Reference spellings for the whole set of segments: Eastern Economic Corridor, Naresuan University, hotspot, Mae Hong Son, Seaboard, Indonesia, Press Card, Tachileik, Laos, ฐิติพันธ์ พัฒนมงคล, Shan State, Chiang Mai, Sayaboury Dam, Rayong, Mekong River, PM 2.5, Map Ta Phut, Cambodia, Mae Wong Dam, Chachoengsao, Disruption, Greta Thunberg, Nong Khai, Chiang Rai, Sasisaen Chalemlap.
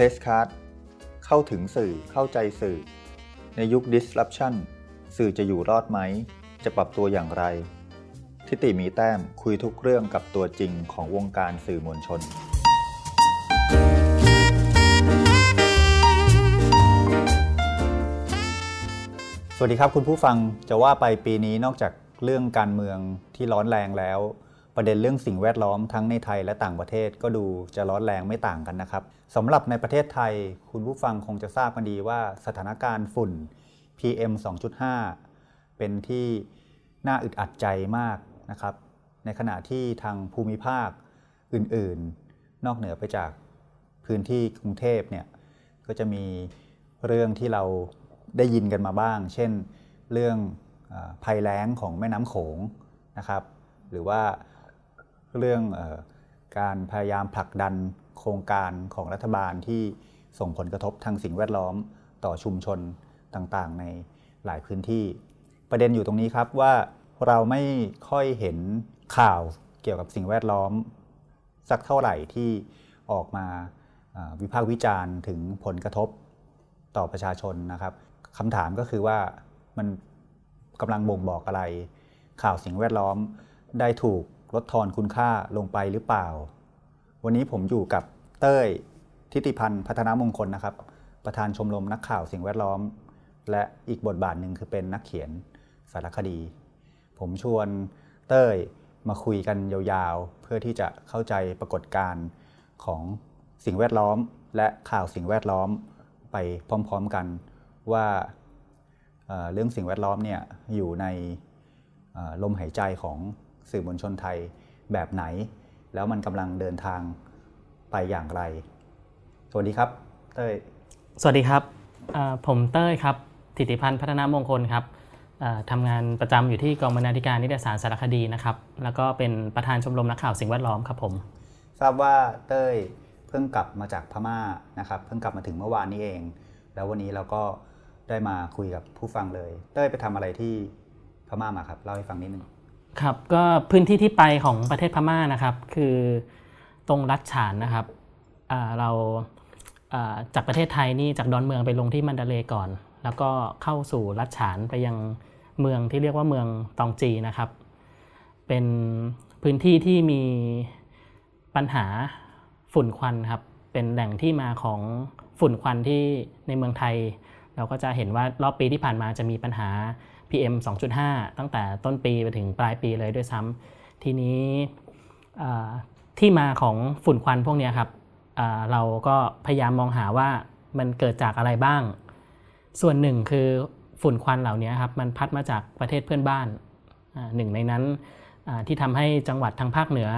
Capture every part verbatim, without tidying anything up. Press Card เข้าถึงสื่อเข้าใจสื่อในยุค Disruption สื่อจะอยู่รอดไหมจะปรับตัวอย่างไรทิติมีแต้มคุยทุกเรื่องกับตัวจริงของวงการสื่อมวลชนสวัสดีครับคุณผู้ฟังจะว่าไปปีนี้นอกจากเรื่องการเมืองที่ร้อนแรงแล้วประเด็นเรื่องสิ่งแวดล้อมทั้งในไทยและต่างประเทศก็ดูจะร้อนแรงไม่ต่างกันนะครับสำหรับในประเทศไทยคุณผู้ฟังคงจะทราบกันดีว่าสถานการณ์ฝุ่น พี เอ็ม สองจุดห้า เป็นที่น่าอึดอัดใจมากนะครับในขณะที่ทางภูมิภาคอื่นๆนอกเหนือไปจากพื้นที่กรุงเทพเนี่ยก็จะมีเรื่องที่เราได้ยินกันมาบ้างเช่นเรื่องภัยแล้งของแม่น้ำโขงนะครับหรือว่าเรื่องเอ่อการพยายามผลักดันโครงการของรัฐบาลที่ส่งผลกระทบทางสิ่งแวดล้อมต่อชุมชนต่างๆในหลายพื้นที่ประเด็นอยู่ตรงนี้ครับว่าเราไม่ค่อยเห็นข่าวเกี่ยวกับสิ่งแวดล้อมสักเท่าไหร่ที่ออกมาวิพากษ์วิจารณ์ถึงผลกระทบต่อประชาชนนะครับคำถามก็คือว่ามันกำลังบ่งบอกอะไรข่าวสิ่งแวดล้อมได้ถูกลดทอนคุณค่าลงไปหรือเปล่าวันนี้ผมอยู่กับเต้ยทิติพันธ์พัฒนามงคลนะครับประธานชมรมนักข่าวสิ่งแวดล้อมและอีกบทบาทหนึ่งคือเป็นนักเขียนสารคดีผมชวนเต้ยมาคุยกันยาวๆเพื่อที่จะเข้าใจปรากฏการณ์ของสิ่งแวดล้อมและข่าวสิ่งแวดล้อมไปพร้อมๆกันว่าเรื่องสิ่งแวดล้อมเนี่ยอยู่ในลมหายใจของสื่อมวลชนไทยแบบไหนแล้วมันกำลังเดินทางไปอย่างไรสวัสดีครับเต้ยสวัสดีครับผมเต้ยครับถิติพันธ์พัฒนามงคลครับทำงานประจำอยู่ที่กองบรรณาธิการนิตยสารสารคดีนะครับแล้วก็เป็นประธานชมรมนักข่าวสิ่งแวดล้อมครับผมทราบว่าเต้ยเพิ่งกลับมาจากพม่านะครับเพิ่งกลับมาถึงเมื่อวานนี้เองแล้ววันนี้เราก็ได้มาคุยกับผู้ฟังเลยเต้ยไปทำอะไรที่พม่ามาครับเล่าให้ฟังนิดนึงครับก็พื้นที่ที่ไปของประเทศพม่านะครับคือตรงรัดฉานนะครับเราจากประเทศไทยนี่จากดอนเมืองไปลงที่มันดาเลก่อนแล้วก็เข้าสู่รัดฉานไปยังเมืองที่เรียกว่าเมืองตองจีนะครับเป็นพื้นที่ที่มีปัญหาฝุ่นควันครับเป็นแหล่งที่มาของฝุ่นควันที่ในเมืองไทยเราก็จะเห็นว่ารอบปีที่ผ่านมาจะมีปัญหา พี เอ็ม สองจุดห้า ตั้งแต่ต้นปีไปถึงปลายปีเลยด้วยซ้ำทีนี้ที่มาของฝุ่นควันพวกนี้ครับเราก็พยายามมองหาว่ามันเกิดจากอะไรบ้างส่วนหนึ่งคือฝุ่นควันเหล่านี้ครับมันพัดมาจากประเทศเพื่อนบ้านหนึ่งในนั้นที่ทำให้จังหวัดทางภาคเหนือ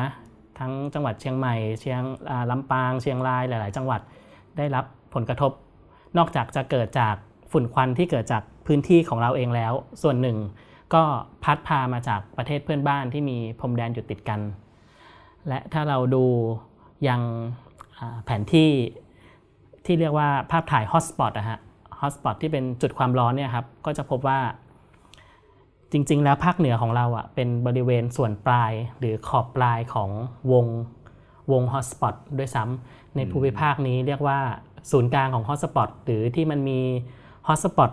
ทั้งจังหวัดเชียงใหม่เชียงลำปางเชียงรายหลายๆจังหวัดได้รับผลกระทบนอกจากจะเกิดจากฝุ่นควันที่เกิดจากพื้นที่ของเราเองแล้วส่วนหนึ่งก็พัดพามาจากประเทศเพื่อนบ้านที่มีพรมแดนอยู่ติดกันและถ้าเราดูยังแผนที่ที่เรียกว่าภาพถ่ายฮอตสปอตนะฮะฮอตสปอตที่เป็นจุดความร้อนเนี่ยครับก็จะพบว่าจริงๆแล้วภาคเหนือของเราอ่ะเป็นบริเวณส่วนปลายหรือขอบปลายของวงวงฮอตสปอตด้วยซ้ำในภูมิภาคนี้เรียกว่าศูนย์กลางของฮอตสปอตหรือที่มันมีฮอตสปอต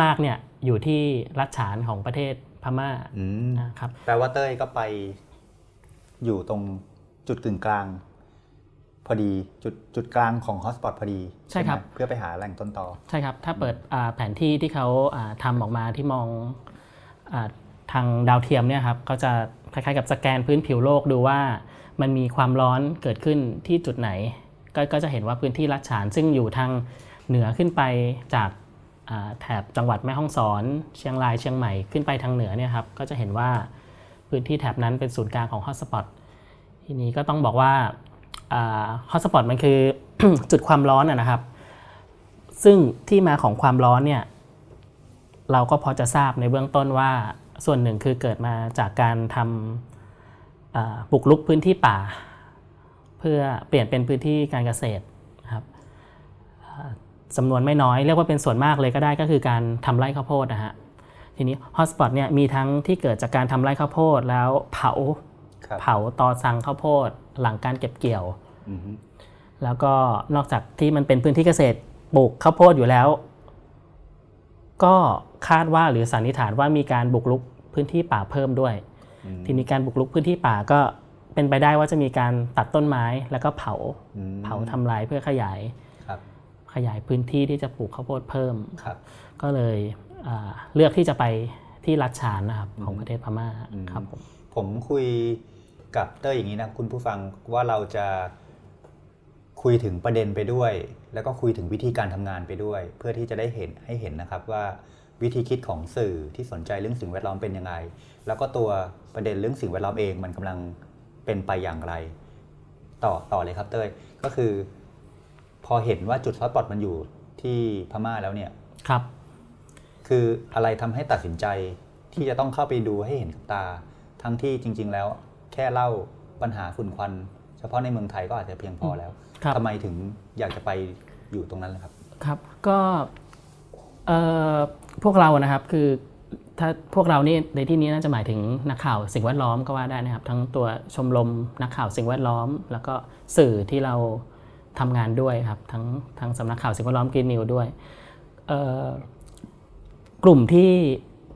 มากๆเนี่ยอยู่ที่รัชฉานของประเทศพม่านะครับแปลว่าเต้ยก็ไปอยู่ตรงจุดกึ่งกลางพอดีจุดจุดกลางของฮอตสปอตพอดีใช่ครับเพื่อไปหาแหล่งต้นตอใช่ครับถ้าเปิดแผนที่ที่เขาทำออกมาที่มองทางดาวเทียมเนี่ยครับก็จะคล้ายๆกับสแกนพื้นผิวโลกดูว่ามันมีความร้อนเกิดขึ้นที่จุดไหนก็จะเห็นว่าพื้นที่รัดฉานซึ่งอยู่ทางเหนือขึ้นไปจากแถบจังหวัดแม่ฮ่องสอนเชียงรายเชียงใหม่ขึ้นไปทางเหนือเนี่ยครับก็จะเห็นว่าพื้นที่แถบนั้นเป็นศูนย์กลางของฮอตสปอตทีนี้ก็ต้องบอกว่าฮอตสปอตมันคือ จุดความร้อนนะครับซึ่งที่มาของความร้อนเนี่ยเราก็พอจะทราบในเบื้องต้นว่าส่วนหนึ่งคือเกิดมาจากการทำบุกรุกพื้นที่ป่าเพื่อเปลี่ยนเป็นพื้นที่การเกษตรครับจำนวนไม่น้อยเรียกว่าเป็นส่วนมากเลยก็ได้ก็คือการทำไร่ข้าวโพดนะฮะทีนี้ฮอตสปอตเนี่ยมีทั้งที่เกิดจากการทำไร่ข้าวโพดแล้วเผาเผาตอสังข้าวโพดหลังการเก็บเกี่ยว แล้วก็นอกจากที่มันเป็นพื้นที่เกษตรปลูกข้าวโพดอยู่แล้วก็คาดว่าหรือสันนิษฐานว่ามีการบุกรุกพื้นที่ป่าเพิ่มด้วยทีนี้การบุกรุกพื้นที่ป่าก็เป็นไปได้ว่าจะมีการตัดต้นไม้แล้วก็เผาเผาทำลายเพื่อขยายขยายพื้นที่ที่จะปลูกข้าวโพดเพิ่มก็เลยเลือกที่จะไปที่รัฐฉานนะครับของประเทศพม่าครับผมผมคุยกับเต้ยอย่างนี้นะคุณผู้ฟังว่าเราจะคุยถึงประเด็นไปด้วยแล้วก็คุยถึงวิธีการทำงานไปด้วยเพื่อที่จะได้เห็นให้เห็นนะครับว่าวิธีคิดของสื่อที่สนใจเรื่องสิ่งแวดล้อมเป็นยังไงแล้วก็ตัวประเด็นเรื่องสิ่งแวดล้อมเองมันกำลังเป็นไปอย่างไรต่อต่อเลยครับเต้ยก็คือพอเห็นว่าจุดฮอตสปอตมันอยู่ที่พม่าแล้วเนี่ยครับคืออะไรทำให้ตัดสินใจที่จะต้องเข้าไปดูให้เห็นกับตาทั้งที่จริงๆแล้วแค่เล่าปัญหาฝุ่นควันเฉพาะในเมืองไทยก็อาจจะเพียงพอแล้วทำไมถึงอยากจะไปอยู่ตรงนั้นล่ะครับครับก็พวกเรานะครับคือถ้าพวกเรานี่ในที่นี้น่าจะหมายถึงนักข่าวสิ่งแวดล้อมก็ว่าได้นะครับทั้งตัวชมรมนักข่าวสิ่งแวดล้อมแล้วก็สื่อที่เราทำงานด้วยครับทั้งทั้งสำนักข่าวสิ่งแวดล้อมกรีนนิวด้วยกลุ่มที่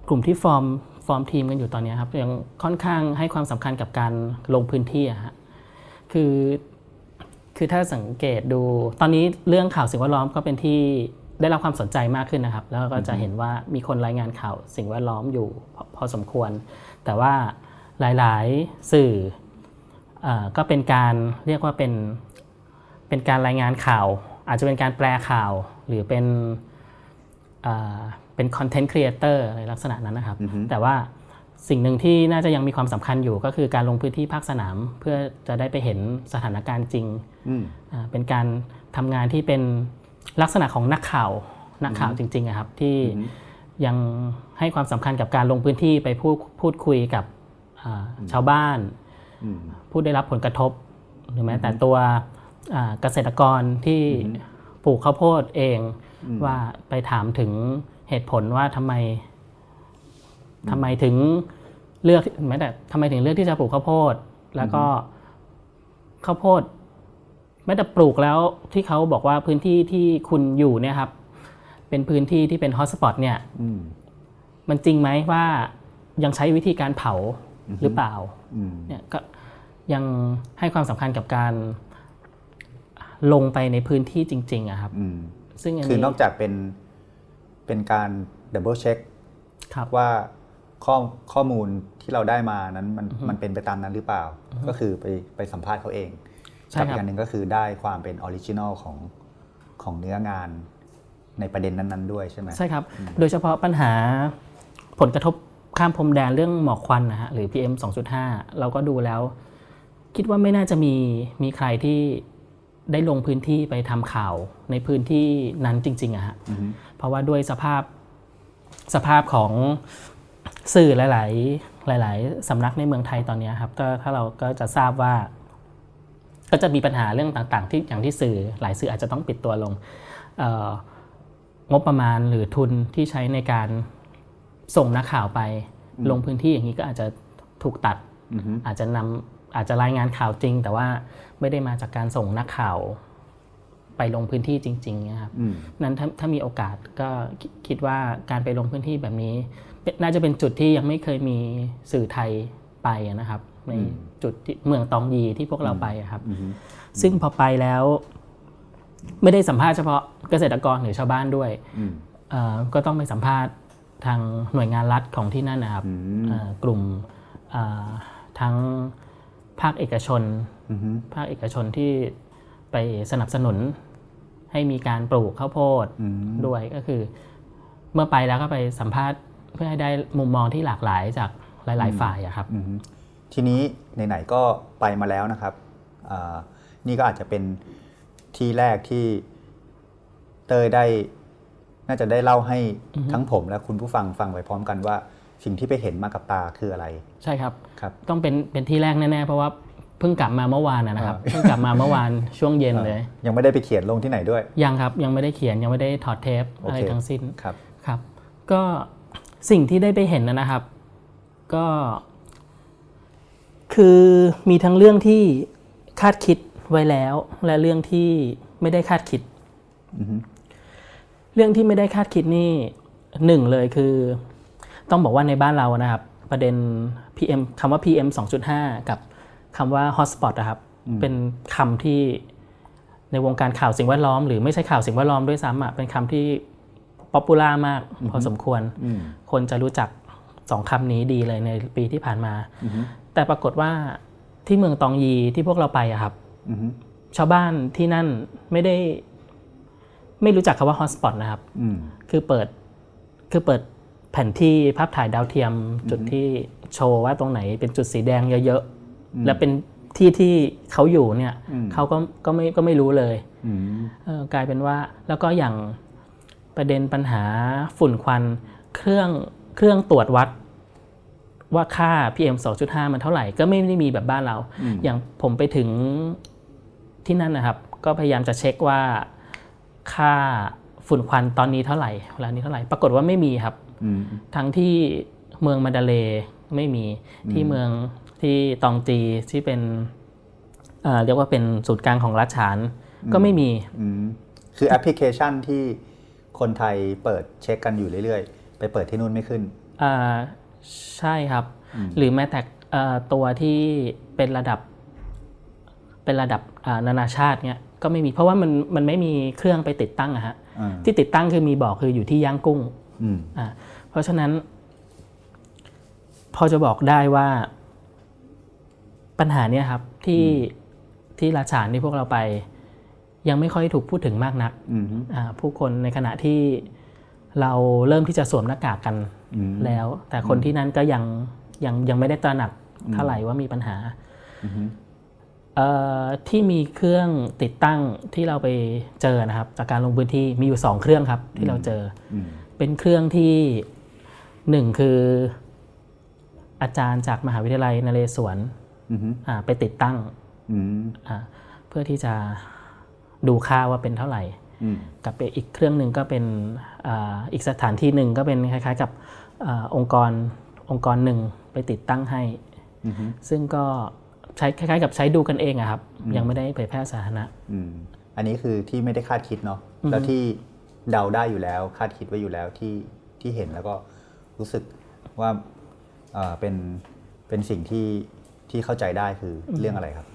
กลุ่มที่ฟอร์มฟอร์มทีมกันอยู่ตอนนี้ครับยังค่อนข้างให้ความสำคัญกับการลงพื้นที่อะฮะคือคือถ้าสังเกตดูตอนนี้เรื่องข่าวสิ่งแวดล้อมก็เป็นที่ได้รับความสนใจมากขึ้นนะครับแล้วก็จะเห็นว่ามีคนรายงานข่าวสิ่งแวดล้อมอยู่พอ, พอสมควรแต่ว่าหลายๆสื่อก็เป็นการเรียกว่าเป็นเป็นการรายงานข่าวอาจจะเป็นการแปลข่าวหรือเป็นเป็นคอนเทนต์ครีเอเตอร์ในลักษณะนั้นนะครับ mm-hmm. แต่ว่าสิ่งหนึ่งที่น่าจะยังมีความสำคัญอยู่ก็คือการลงพื้นที่ภาคสนามเพื่อจะได้ไปเห็นสถานการณ์จริง mm-hmm. เป็นการทำงานที่เป็นลักษณะของนักข่าวนักข่าว mm-hmm. จริงๆครับที่ mm-hmm. ยังให้ความสำคัญกับการลงพื้นที่ไปพูดพูดคุยกับ mm-hmm. ชาวบ้าน mm-hmm. ผู้ได้รับผลกระทบหรือแม้ mm-hmm. แต่ตัวเกษตรกรที่ mm-hmm. ปลูกข้าวโพดเอง mm-hmm. ว่าไปถามถึงเหตุผลว่าทำไมทำไมถึงเลือกแม้แต่ทำไมถึงเลือกที่จะปลูกข้าวโพดแล้วก็ข้าวโพดแม้แต่ปลูกแล้วที่เขาบอกว่าพื้นที่ที่คุณอยู่เนี่ยครับเป็นพื้นที่ที่เป็นฮอตสปอตเนี่ยมันจริงไหมว่ายังใช้วิธีการเผาหรือเปล่าเนี่ยก็ยังให้ความสำคัญกับการลงไปในพื้นที่จริงๆอะครับซึ่งคือนอกจากเป็นเป็นการ double check ว่าข้อข้อมูลที่เราได้มานั้นมันมันเป็นไปตามนั้นหรือเปล่าก็คือไปไปสัมภาษณ์เขาเองกับอย่างหนึ่งก็คือได้ความเป็นออริจินอลของของเนื้องานในประเด็นนั้นๆด้วยใช่ไหมใช่ครับโดยเฉพาะปัญหาผลกระทบข้ามพรมแดนเรื่องหมอกควันนะฮะหรือ พี เอ็ม สองจุดห้า เราก็ดูแล้วคิดว่าไม่น่าจะมีมีใครที่ได้ลงพื้นที่ไปทำข่าวในพื้นที่นั้นจริงๆอะฮะเพราะว่าด้วยสภาพสภาพของสื่อหลายๆหลายๆสำนักในเมืองไทยตอนนี้ครับก็ถ้าเราก็จะทราบว่าก็จะมีปัญหาเรื่องต่างๆที่อย่างที่สื่อหลายสื่ออาจจะต้องปิดตัวลงงบประมาณหรือทุนที่ใช้ในการส่งนักข่าวไปลงพื้นที่อย่างนี้ก็อาจจะถูกตัดอาจจะนำอาจจะรายงานข่าวจริงแต่ว่าไม่ได้มาจากการส่งนักข่าวไปลงพื้นที่จริงๆนะครับนั้นถ้าถ้ามีโอกาสก็คิดว่าการไปลงพื้นที่แบบนี้น่าจะเป็นจุดที่ยังไม่เคยมีสื่อไทยไปนะครับในจุดเมืองตองยีที่พวกเราไปครับซึ่งพอไปแล้วไม่ได้สัมภาษณ์เฉพาะเกษตรกรหรือชาวบ้านด้วยก็ต้องไปสัมภาษณ์ทางหน่วยงานรัฐของที่นั่นนะครับกลุ่มทั้งภาคเอกชนภาคเอกชนที่ไปสนับสนุนให้มีการปลูกข้าวโพดด้วยก็คือเมื่อไปแล้วก็ไปสัมภาษณ์เพื่อให้ได้มุมมองที่หลากหลายจากหลายๆฝ่ายครับทีนี้ไหนๆก็ไปมาแล้วนะครับนี่ก็อาจจะเป็นที่แรกที่เต้ยได้น่าจะได้เล่าให้ทั้งผมและคุณผู้ฟังฟังไปพร้อมกันว่าสิ่งที่ไปเห็นมากับตาคืออะไรใช่ครับครับต้องเป็นเป็นที่แรกแน่ๆเพราะว่าเพิ่งกลับมาเมื่อวานนะครับเพิ่งกลับมาเมื่อวานช่วงเย็นเลยยังไม่ได้ไปเขียนลงที่ไหนด้วยยังครับยังไม่ได้เขียนยังไม่ได้ถอดเทปอะไรทั้งสิ้นครับครับก็สิ่งที่ได้ไปเห็นนะครับก็คือมีทั้งเรื่องที่คาดคิด ไว้แล้วและเรื่องที่ไม่ได้คาดคิด mm-hmm. เรื่องที่ไม่ได้คาดคิดนี่หนึ่งเลยคือต้องบอกว่าในบ้านเรานะครับประเด็น พี เอ็ม คำว่า พี เอ็ม สองจุดห้า กับคำว่า Hotspot นะครับ mm-hmm. เป็นคำที่ในวงการข่าวสิ่งแวดล้อมหรือไม่ใช่ข่าวสิ่งแวดล้อมด้วยซ้ำอ่ะเป็นคำที่ป๊อปปูล่ามาก mm-hmm. พอสมควร mm-hmm. คนจะรู้จักสองคำนี้ดีเลยในปีที่ผ่านมา mm-hmm. แต่ปรากฏว่าที่เมืองตองยีที่พวกเราไปอะครับ mm-hmm. ชาวบ้านที่นั่นไม่ได้ไม่รู้จักคำว่าฮอตสปอตนะครับ mm-hmm. คือเปิดคือเปิดแผนที่ภาพถ่ายดาวเทียม mm-hmm. จุดที่โชว์ว่าตรงไหนเป็นจุดสีแดงเยอะๆ mm-hmm. และเป็นที่ที่เขาอยู่เนี่ย mm-hmm. เขาก็ก็ไม่ก็ไม่รู้เลย mm-hmm. เอ่อกลายเป็นว่าแล้วก็อย่างประเด็นปัญหาฝุ่นควันเครื่องเครื่องตรวจวัดว่าค่า พี เอ็ม สองจุดห้า มันเท่าไหร่ก็ไม่ได้มีแบบบ้านเรา อ, อย่างผมไปถึงที่นั่นนะครับก็พยายามจะเช็คว่าค่าฝุ่นควันตอนนี้เท่าไหร่เวลานี้เท่าไหร่ปรากฏว่าไม่มีครับทั้งที่เมืองมะดาเลไม่มีที่เมืองที่ตองจีที่เป็น เ, เรียกว่าเป็นศูนย์กลางของรัฐฉานก็ไม่มีคือแอปพลิเคชันที่คนไทยเปิดเช็คกันอยู่เรื่อยๆไปเปิดที่นู่นไม่ขึ้นอ่าใช่ครับหรือแม้แต่ตัวที่เป็นระดับเป็นระดับนานาชาติเงี้ยก็ไม่มีเพราะว่ามันมันไม่มีเครื่องไปติดตั้งอะฮะที่ติดตั้งคือมีบอกคืออยู่ที่ย่างกุ้งอ่าเพราะฉะนั้นพอจะบอกได้ว่าปัญหาเนี้ยครับที่ที่ราชานที่พวกเราไปยังไม่ค่อยถูกพูดถึงมากนักผู้คนในขณะที่เราเริ่มที่จะสวมหน้ากากกันแล้วแต่คนที่นั่นก็ยังยังยังไม่ได้ตระหนักเท่าไหร่ว่ามีปัญหาที่มีเครื่องติดตั้งที่เราไปเจอนะครับจากการลงพื้นที่มีอยู่สองเครื่องครับที่เราเจอเป็นเครื่องที่หนึ่งคืออาจารย์จากมหาวิทยาลัยนเรศวรไปติดตั้งเพื่อที่จะดูค่าว่าเป็นเท่าไหร่กับอีกเครื่องหนึ่งก็เป็นอีกสถานที่หนึ่งก็เป็นคล้ายๆกับองค์กรองค์กรหนึ่งไปติดตั้งให้ซึ่งก็ใช้คล้ายๆกับใช้ดูกันเองอะครับยังไม่ได้เผยแพร่สาธารณะอันนี้คือที่ไม่ได้คาดคิดเนาะแล้วที่เดาได้อยู่แล้วคาดคิดไว้อยู่แล้วที่ที่เห็นแล้วก็รู้สึกว่าเป็นเป็นสิ่งที่ที่เข้าใจได้คือเรื่องอะไรครับ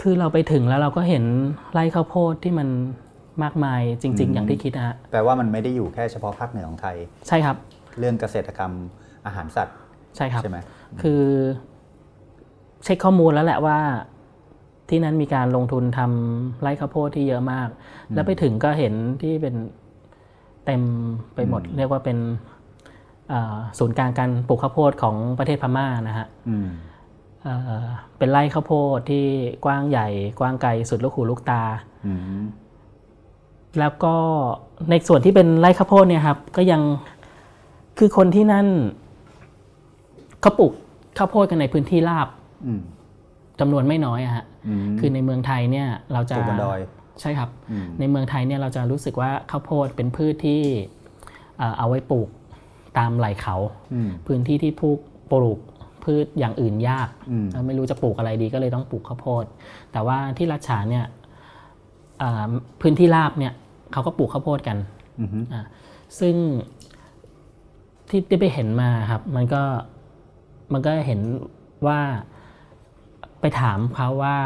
คือเราไปถึงแล้วเราก็เห็นไร่ข้าวโพดที่มันมากมายจริงๆอย่างที่คิดนะฮะแปลว่ามันไม่ได้อยู่แค่เฉพาะภาคเหนือของไทยใช่ครับเรื่องเกษตรกรรมอาหารสัตว์ใช่ครับใช่ไหมคือเช็คข้อมูลแล้วแหละว่าที่นั้นมีการลงทุนทำไร่ข้าวโพดที่เยอะมากแล้วไปถึงก็เห็นที่เป็นเต็มไปหมดเรียกว่าเป็นศูนย์กลางการปลูกข้าวโพดของประเทศพม่านะฮะเป็นไร่ข้าวโพดที่กว้างใหญ่กว้างไกลสุดลูกหูลูกตาแล้วก็ในส่วนที่เป็นไร่ข้าวโพดเนี่ยครับก็ยังคือคนที่นั่นเขาปลูกข้าวโพดกันในพื้นที่ราบจำนวนไม่น้อยอะฮะคือในเมืองไทยเนี่ยเราจะใช่ครับในเมืองไทยเนี่ยเราจะรู้สึกว่าข้าวโพดเป็นพืชที่เอาไว้ปลูกตามไหล่เขาพื้นที่ที่ผู้ปลูกพืชอย่างอื่นยากไม่รู้จะปลูกอะไรดีก็เลยต้องปลูกข้าวโพดแต่ว่าที่รัชฉานเนี่ยพื้นที่ราบเนี่ยเขาก็ปลูกข้าวโพดกันซึ่งที่ได้ไปเห็นมาครับมันก็มันก็เห็นว่าไปถามเขาว่า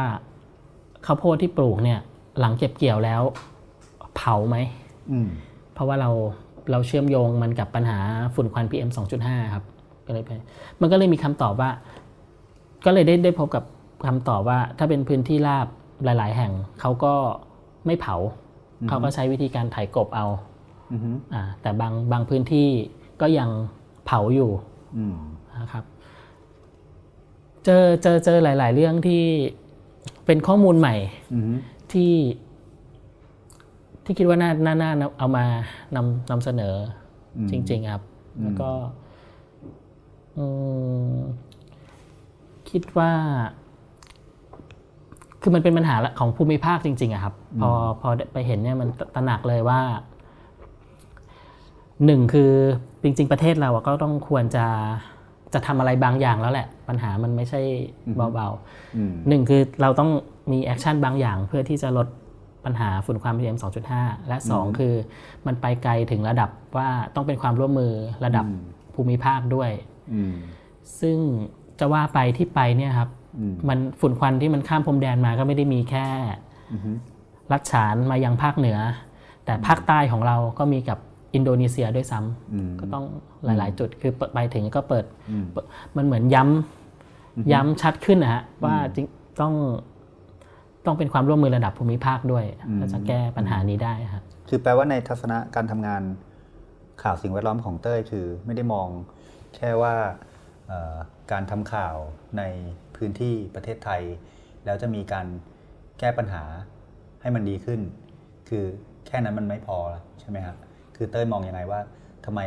ข้าวโพดที่ปลูกเนี่ยหลังเก็บเกี่ยวแล้วเผาไหมเพราะว่าเราเราเชื่อมโยงมันกับปัญหาฝุ่นควัน พี เอ็ม สองจุดห้า ครับก็เลยไปมันก็เลยมีคำตอบว่าก็เลยได้ได้พบกับคำตอบว่าถ้าเป็นพื้นที่ราบหลายๆแห่งเขาก็ไม่เผา mm-hmm. เขาก็ใช้วิธีการไถกลบเอา mm-hmm. อ่าแต่บางบางพื้นที่ก็ยังเผาอยู่ mm-hmm. นะครับเจอเจอเจอหลายๆเรื่องที่เป็นข้อมูลใหม่ mm-hmm. ที่ที่คิดว่าน่าน่าน่าเอามานำนำเสนอ mm-hmm. จริงๆครับ mm-hmm. แล้วก็คิดว่าคือมันเป็นปัญหาของภูมิภาคจริงๆอะครับพอพอไปเห็นเนี่ยมันตระหนักเลยว่าหนึ่งคือจริงๆประเทศเราก็ต้องควรจะจะทำอะไรบางอย่างแล้วแหละปัญหามันไม่ใช่เบาๆหนึ่งคือเราต้อง มีแอคชั่นบางอย่างเพื่อที่จะลดปัญหาฝุ่นความ พี เอ็ม สองจุดห้า และสองคือมันไปไกลถึงระดับว่าต้องเป็นความร่วมมือระดับภูมิภาคด้วยซึ่งจะว่าไปที่ไปเนี่ยครับมันฝุ่นควันที่มันข้ามพรมแดนมาก็ไม่ได้มีแค่รัชฉานมายังภาคเหนือแต่ภาคใต้ของเราก็มีกับอินโดนีเซียด้วยซ้ำก็ต้องหลายๆจุดคือไปถึงก็เปิดมันเหมือนย้ำย้ำชัดขึ้นนะฮะว่าต้องต้องเป็นความร่วมมือระดับภูมิภาคด้วยเราจะแก้ปัญหานี้ได้ครับคือแปลว่าในทัศนะการทำงานข่าวสิ่งแวดล้อมของเต้ยคือไม่ได้มองแค่ว่าการทำข่าวในพื้นที่ประเทศไทยแล้วจะมีการแก้ปัญหาให้มันดีขึ้นคือแค่นั้นมันไม่พอใช่ไหมครับคือเต้ยมองยังไงว่าทำไม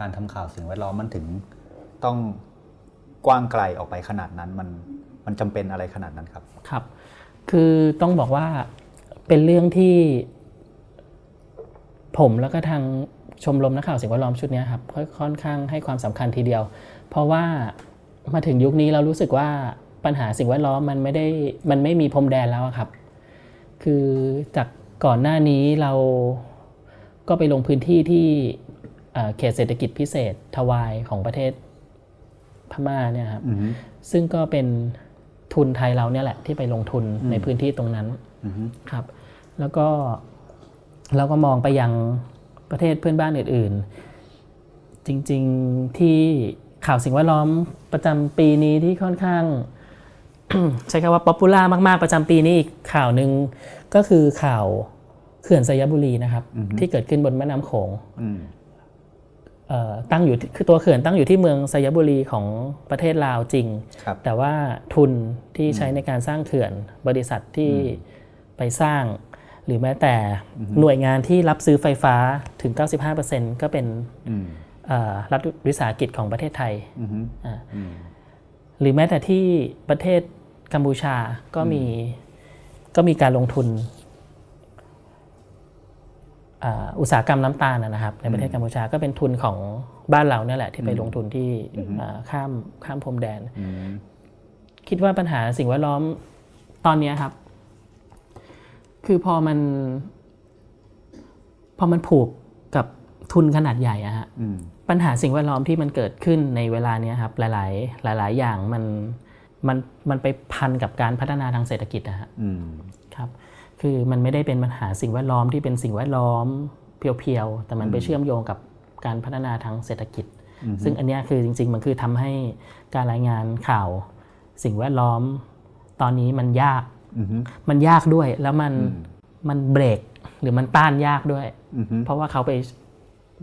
การทำข่าวสิ่งแวดล้อมมันถึงต้องกว้างไกลออกไปขนาดนั้นมันมันจำเป็นอะไรขนาดนั้นครับครับคือต้องบอกว่าเป็นเรื่องที่ผมแล้วก็ทางชมรมนักข่าวสิ่งแวดล้อมชุดนี้ครับค่อนข้างให้ความสำคัญทีเดียวเพราะว่ามาถึงยุคนี้เรารู้สึกว่าปัญหาสิ่งแวดล้อมมันไม่ได้มันไม่มีพรมแดนแล้วครับคือจากก่อนหน้านี้เราก็ไปลงพื้นที่ที่เขตเศรษฐกิจพิเศษทวายของประเทศพม่าเนี่ยครับซึ่งก็เป็นทุนไทยเราเนี่ยแหละที่ไปลงทุนในพื้นที่ตรงนั้นครับแล้วก็เราก็มองไปยังประเทศเพื่อนบ้านอื่นๆจริงๆที่ข่าวสิ่งแวดล้อมประจำปีนี้ที่ค่อนข้าง ใช้คำว่าป๊อปปูล่ามากๆประจำปีนี้อีกข่าวหนึ่งก็คือข่าวเขื่อนสยบุรีนะครับที่เกิดขึ้นบนแม่น้ำโขงตั้งอยู่คือตัวเขื่อนตั้งอยู่ที่เมืองสยบุรีของประเทศลาวจริงแต่ว่าทุนที่ใช้ในการสร้างเขื่อนบริษัทที่ไปสร้างหรือแม้แต่หน่วยงานที่รับซื้อไฟฟ้าถึง เก้าสิบห้าเปอร์เซ็นต์ ก็เป็นรัฐวิสาหกิจของประเทศไทยหรือแม้แต่ที่ประเทศกัมพูชาก็มีก็มีการลงทุนอุตสาหกรรมน้ำตาลนะครับในประเทศกัมพูชาก็เป็นทุนของบ้านเราเนี่ยแหละที่ไปลงทุนที่ข้ามข้ามพรมแดนคิดว่าปัญหาสิ่งแวดล้อมตอนนี้ครับคือพอมันพอมันผูกกับทุนขนาดใหญ่อะฮะปัญหาสิ่งแวดล้อมที่มันเกิดขึ้นในเวลานี้ครับหลายๆหลายๆอย่างมันมันมันไปพันกับการพัฒนาทางเศรษฐกิจนะฮะครับคือมันไม่ได้เป็นปัญหาสิ่งแวดล้อมที่เป็นสิ่งแวดล้อมเพียวๆแต่มันไปเชื่อมโยงกับการพัฒนาทางเศรษฐกิจซึ่งอันนี้คือจริงๆมันคือทำให้การรายงานข่าวสิ่งแวดล้อมตอนนี้มันยากมันยากด้วยแล้วมันมันเบรกหรือมันต้านยากด้วยเพราะว่าเขาไป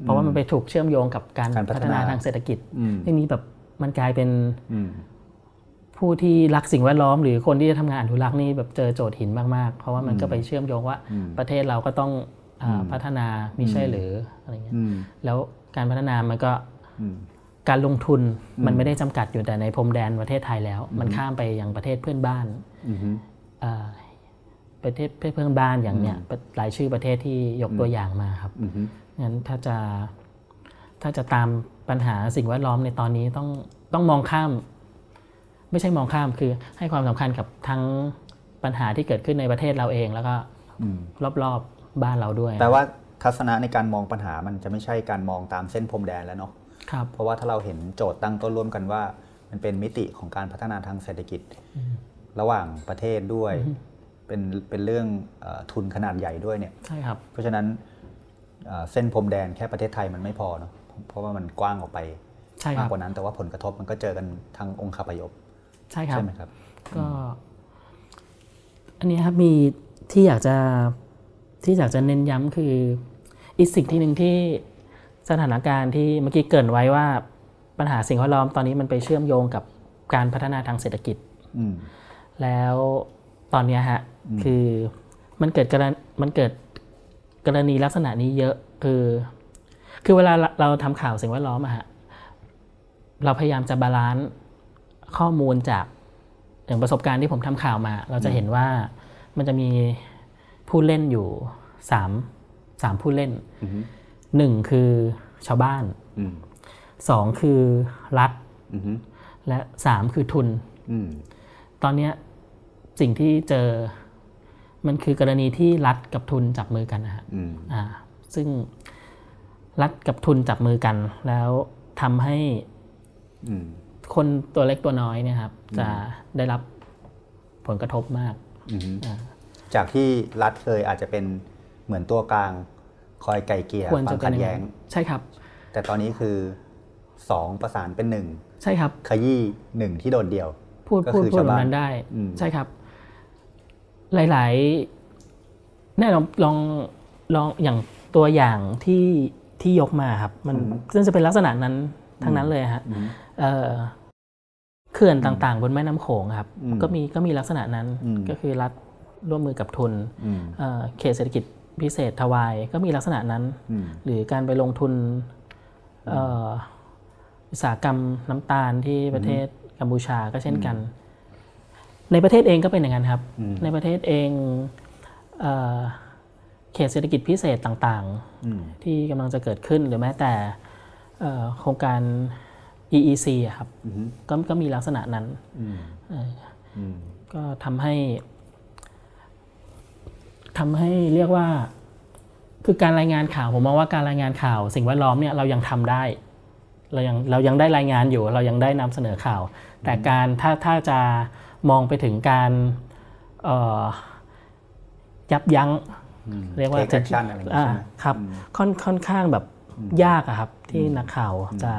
เพราะว่ามันไปถูกเชื่อมโยงกับการพัฒนาทางเศรษฐกิจเรื่องนี้แบบมันกลายเป็นผู้ที่รักสิ่งแวดล้อมหรือคนที่จะทำงานอนุรักษ์นี่แบบเจอโจทย์หินมากๆเพราะว่ามันก็ไปเชื่อมโยงว่าประเทศเราก็ต้องพัฒนามิใช่หรืออะไรเงี้ยแล้วการพัฒนามันก็การลงทุนมันไม่ได้จำกัดอยู่แต่ในพรมแดนประเทศไทยแล้วมันข้ามไปยังประเทศเพื่อนบ้านประเทศเพื่อนบ้านอย่างเนี้ยหลายชื่อประเทศที่ยกตัวอย่างมาครับงั้นถ้าจะถ้าจะตามปัญหาสิ่งแวดล้อมในตอนนี้ต้องต้องมองข้ามไม่ใช่มองข้ามคือให้ความสำคัญกับทั้งปัญหาที่เกิดขึ้นในประเทศเราเองแล้วก็รอบๆ บ, บ้านเราด้วยแต่ว่าทัศนะในการมองปัญหามันจะไม่ใช่การมองตามเส้นพรมแดนแล้วเนาะครับเพราะว่าถ้าเราเห็นโจทย์ตั้งต้นร่วมกันว่ามันเป็นมิติของการพัฒนาทางเศรษฐกิจระหว่างประเทศด้วยเป็นเป็นเรื่องทุนขนาดใหญ่ด้วยเนี่ยใช่ครับเพราะฉะนั้นเส้นพรมแดนแค่ประเทศไทยมันไม่พอเนาะเพราะว่ามันกว้างออกไปมากกว่านั้นแต่ว่าผลกระทบมันก็เจอกันทางองค์คพยพใช่ครับใช่ไหมครับก็อันนี้ครับมีที่อยากจะที่อยากจะเน้นย้ำคืออีกสิ่งที่หนึ่งที่สถานการณ์ที่เมื่อกี้เกริ่นไว้ว่าปัญหาสิ่งแวดล้อมตอนนี้มันไปเชื่อมโยงกับการพัฒนาทางเศรษฐกิจแล้วตอนนี้ฮะคือมันเกิดการมันเกิดกรณีลักษณะนี้เยอะคือคือเวลาเราทำข่าวสิ่งแวดล้อมอะฮะเราพยายามจะบาลานซ์ข้อมูลจากอย่างประสบการณ์ที่ผมทำข่าวมาเราจะเห็นว่ามันจะมีผู้เล่นอยู่สาม สามผู้เล่นหนึ่งคือชาวบ้านสองคือรัฐและสามคือทุนตอนนี้ สิ่งที่เจอมันคือกรณีที่รัฐกับทุนจับมือกันนะฮะซึ่งรัฐกับทุนจับมือกันแล้วทำให้คนตัวเล็กตัวน้อยเนี่ยครับจะได้รับผลกระทบมากจากที่รัฐเคยอาจจะเป็นเหมือนตัวกลางคอยไกลเกลี่ยความขัดแย้งใช่ครับแต่ตอนนี้คือสองประสานเป็นหนึ่งใช่ครับขยี้หนึ่งที่โดดเดี่ยวพูดพูดแบบนั้นได้ใช่ครับหลายๆเนี่ยลองลองลองอย่างตัวอย่างที่ที่ยกมาครับมันซึ่งจะเป็นลักษณะนั้นทั้งนั้นเลยฮะเขื่อนต่างๆบนแม่น้ำโขงครับก็มีก็มีลักษณะนั้นก็คือรัฐร่วมมือกับทุนเขตเศรษฐกิจพิเศษทวายก็มีลักษณะนั้นหรือการไปลงทุนอุตสาหกรรมน้ำตาลที่ประเทศกัมพูชาก็เช่นกันในประเทศเองก็เป็นอย่างนั้นครับในประเทศเองเขตเศรษฐกิจพิเศษต่างๆที่กำลังจะเกิดขึ้นหรือแม้แต่โครงการ อี อี ซี ครับก็ก็มีลักษณะนั้นก็ทำให้ทำให้เรียกว่าคือการรายงานข่าวผมมองว่าการรายงานข่าวสิ่งแวดล้อมเนี่ยเรายังทำได้เรายังเรายังได้รายงานอยู่เรายังได้นำเสนอข่าวแต่การถ้าถ้าจะมองไปถึงการยับยั้งเรียกว่าจะครับค่อนค่อนข้างแบบยากอะครับที่นักข่าวจะ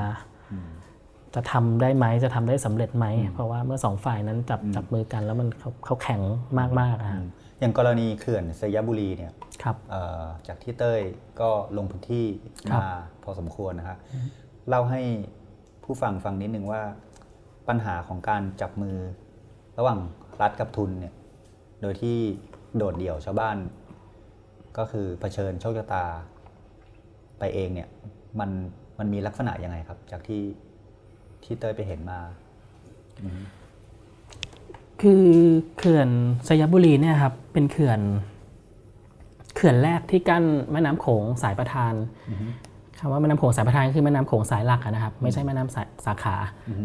จะทำได้ไหมจะทำได้สำเร็จไหมเพราะว่าเมื่อสองฝ่ายนั้นจับจับมือกันแล้วมันเขาเขาแข็งมากมากอะอย่างกรณีเขื่อนสยบุรีเนี่ยจากที่เต้ยก็ลงพื้นที่มาพอสมควรนะครับเล่าให้ผู้ฟังฟังนิดนึงว่าปัญหาของการจับมือระหว่างรัฐกับทุนเนี่ยโดยที่โดดเดี่ยวชาวบ้านก็คือเผชิญโชคชะตาไปเองเนี่ยมันมันมีลักษณะยังไงครับจากที่ที่เต้ยไปเห็นมาคือเขื่อนสยบุรีเนี่ยครับเป็นเขื่อนเขื่อนแรกที่กั้นแม่น้ำโขงสายประทานคำว่าแม่น้ำโขงสายประทานคือแม่น้ำโขงสายหลักนะครับไม่ใช่แม่น้ำสาขา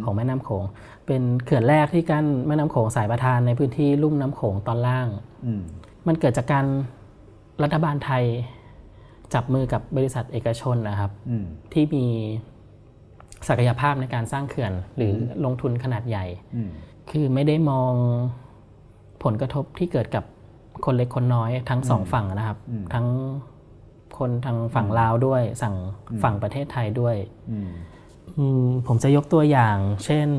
ของแม่น้ำโขงเป็นเขื่อนแรกที่กั้นแม่น้ำโขงสายประทานในพื้นที่ลุ่มน้ำโขงตอนล่างมันเกิดจากการรัฐบาลไทยจับมือกับบริษัทเอกชนนะครับที่มีศักยภาพในการสร้างเขื่อนหรือลงทุนขนาดใหญ่คือไม่ได้มองผลกระทบที่เกิดกับคนเล็กคนน้อยทั้งสองฝั่งนะครับทั้งคนทางฝั่งลาวด้วยสั่งฝั่งประเทศไทยด้วยผมจะยกตัวอย่างเช่น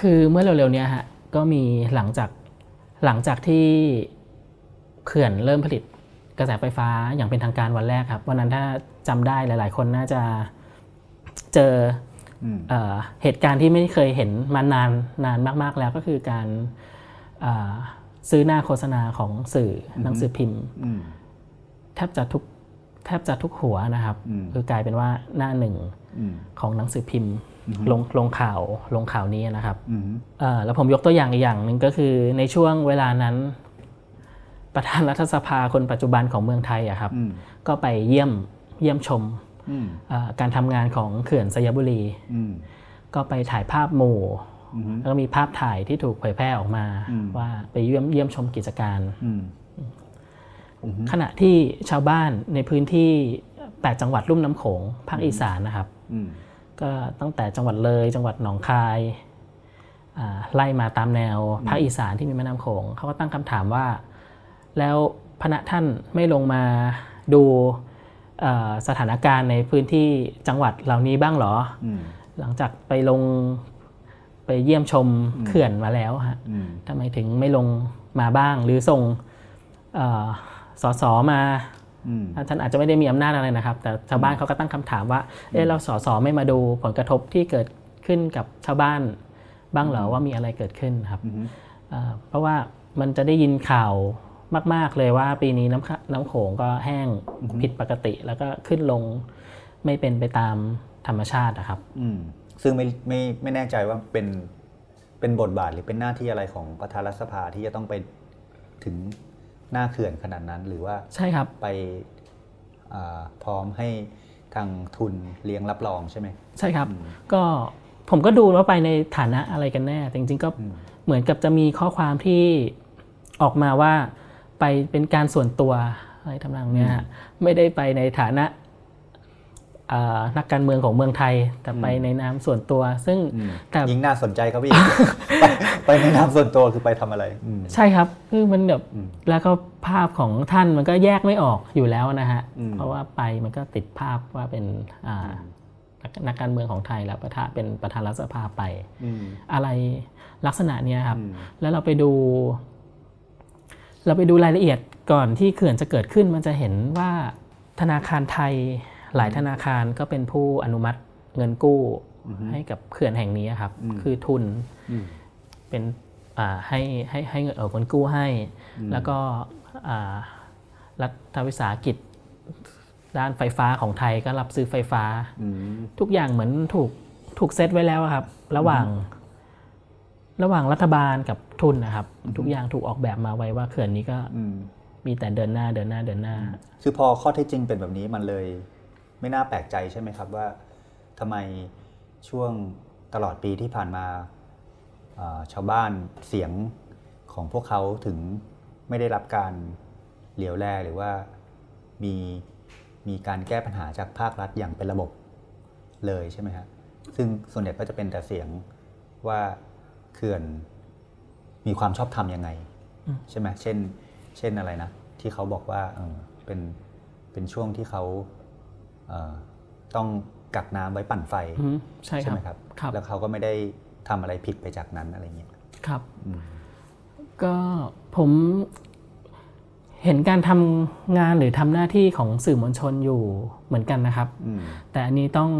คือเมื่อเร็วๆนี้ฮะก็มีหลังจากหลังจากที่เขื่อนเริ่มผลิตกระแสไฟฟ้าอย่างเป็นทางการวันแรกครับวันนั้นถ้าจำได้หลายๆคนน่าจะเจอเหตุการณ์ที่ไม่เคยเห็นมานานนานมากๆแล้วก็คือการซื้อหน้าโฆษณาของสื่อหนังสือพิมพ์แทบจะทุกแทบจะทุกหัวนะครับคือกลายเป็นว่าหน้าหนึ่งของหนังสือพิมพ์ลงลงข่าวลงข่าวนี้นะครับแล้วผมยกตัวอย่างอีกอย่างหนึ่งก็คือในช่วงเวลานั้นประธานรัฐสภาคนปัจจุบันของเมืองไทยอะครับก็ไปเยี่ยมเยี่ยมชมการทำงานของเขื่อนสยบุรีก็ไปถ่ายภาพหมู่แล้วก็มีภาพถ่ายที่ถูกเผยแพร่ออกมาว่าไปเยี่ยมเยี่ยมชมกิจการขณะที่ชาวบ้านในพื้นที่แปดจังหวัดลุ่มน้ำโขงภาคอีสานนะครับก็ตั้งแต่จังหวัดเลยจังหวัดหนองคายไล่มาตามแนวภาคอีสานที่มีแม่น้ำโขงเขาก็ตั้งคำถามว่าแล้วพระท่านไม่ลงมาดูสถานการณ์ในพื้นที่จังหวัดเหล่านี้บ้างหรอหลังจากไปลงไปเยี่ยมชมเขื่อนมาแล้วฮะทำไมถึงไม่ลงมาบ้างหรือส่งสสมาท่านอาจจะไม่ได้มีอำนาจอะไรนะครับแต่ชาวบ้านเขาก็ตั้งคำถามว่าเออเราสสไม่มาดูผลกระทบที่เกิดขึ้นกับชาวบ้านบ้างหรอว่ามีอะไรเกิดขึ้นครับเพราะว่ามันจะได้ยินข่าวมากๆเลยว่าปีนี้น้ำน้ำโขงก็แห้งผิดปกติแล้วก็ขึ้นลงไม่เป็นไปตามธรรมชาตินะครับซึ่งไม่ไม่ไม่แน่ใจว่าเป็นเป็นบทบาทหรือเป็นหน้าที่อะไรของประธานรัฐสภาที่จะต้องไปถึงหน้าเขื่อนขนาดนั้นหรือว่าใช่ครับไปพร้อมให้ทางทุนเลี้ยงรับรองใช่ไหมใช่ครับก็ผมก็ดูว่าไปในฐานะอะไรกันแน่จริงๆก็เหมือนกับจะมีข้อความที่ ออกมาว่าไปเป็นการส่วนตัวอะไรทำนองนี้ไม่ได้ไปในฐานะนักการเมืองของเมืองไทยแต่ไปในนามส่วนตัวซึ่งแต่ยิ่งน่าสนใจครับพี่ ไปในนามส่วนตัวคือไปทำอะไรใช่ครับคือมันแบบแล้วก็ภาพของท่านมันก็แยกไม่ออกอยู่แล้วนะฮะเพราะว่าไปมันก็ติดภาพว่าเป็นนักการเมืองของไทยแล้วประธานเป็นประธานรัฐสภาไปอะไรลักษณะนี้ครับแล้วเราไปดูเราไปดูรายละเอียดก่อนที่เขื่อนจะเกิดขึ้นมันจะเห็นว่าธนาคารไทยหลายธนาคารก็เป็นผู้อนุมัติเงินกู้ให้กับเขื่อนแห่งนี้ครับคือทุนเป็นให้ให้ให้เงินออกเงินกู้ให้แล้วก็รัฐวิสาหกิจด้านไฟฟ้าของไทยก็รับซื้อไฟฟ้าทุกอย่างเหมือนถูกถูกเซตไว้แล้วครับระหว่างระหว่างรัฐบาลกับทุนนะครับทุกอย่างถูกออกแบบมาไว้ว่าเขื่อนนี้ก็มีแต่เดินหน้าเดินหน้าเดินหน้าคือพอข้อเท็จจริงเป็นแบบนี้มันเลยไม่น่าแปลกใจใช่ไหมครับว่าทำไมช่วงตลอดปีที่ผ่านมาชาวบ้านเสียงของพวกเขาถึงไม่ได้รับการเหลียวแลหรือว่ามีมีการแก้ปัญหาจากภาครัฐอย่างเป็นระบบเลยใช่ไหมครับซึ่งส่วนใหญ่ก็จะเป็นแต่เสียงว่าเขื่อนมีความชอบธรรมยังไงใช่ไหมเช่นเช่นอะไรนะที่เขาบอกว่าเออเป็นเป็นช่วงที่เขาเอ่อต้องกักน้ำไว้ปั่นไฟใช่ไหมครับแล้วเขาก็ไม่ได้ทำอะไรผิดไปจากนั้นอะไรเงี้ยครับก็ผมเห็นการทำงานหรือทำหน้าที่ของสื่อมวลชนอยู่เหมือนกันนะครับแต่อันนี้ต้อง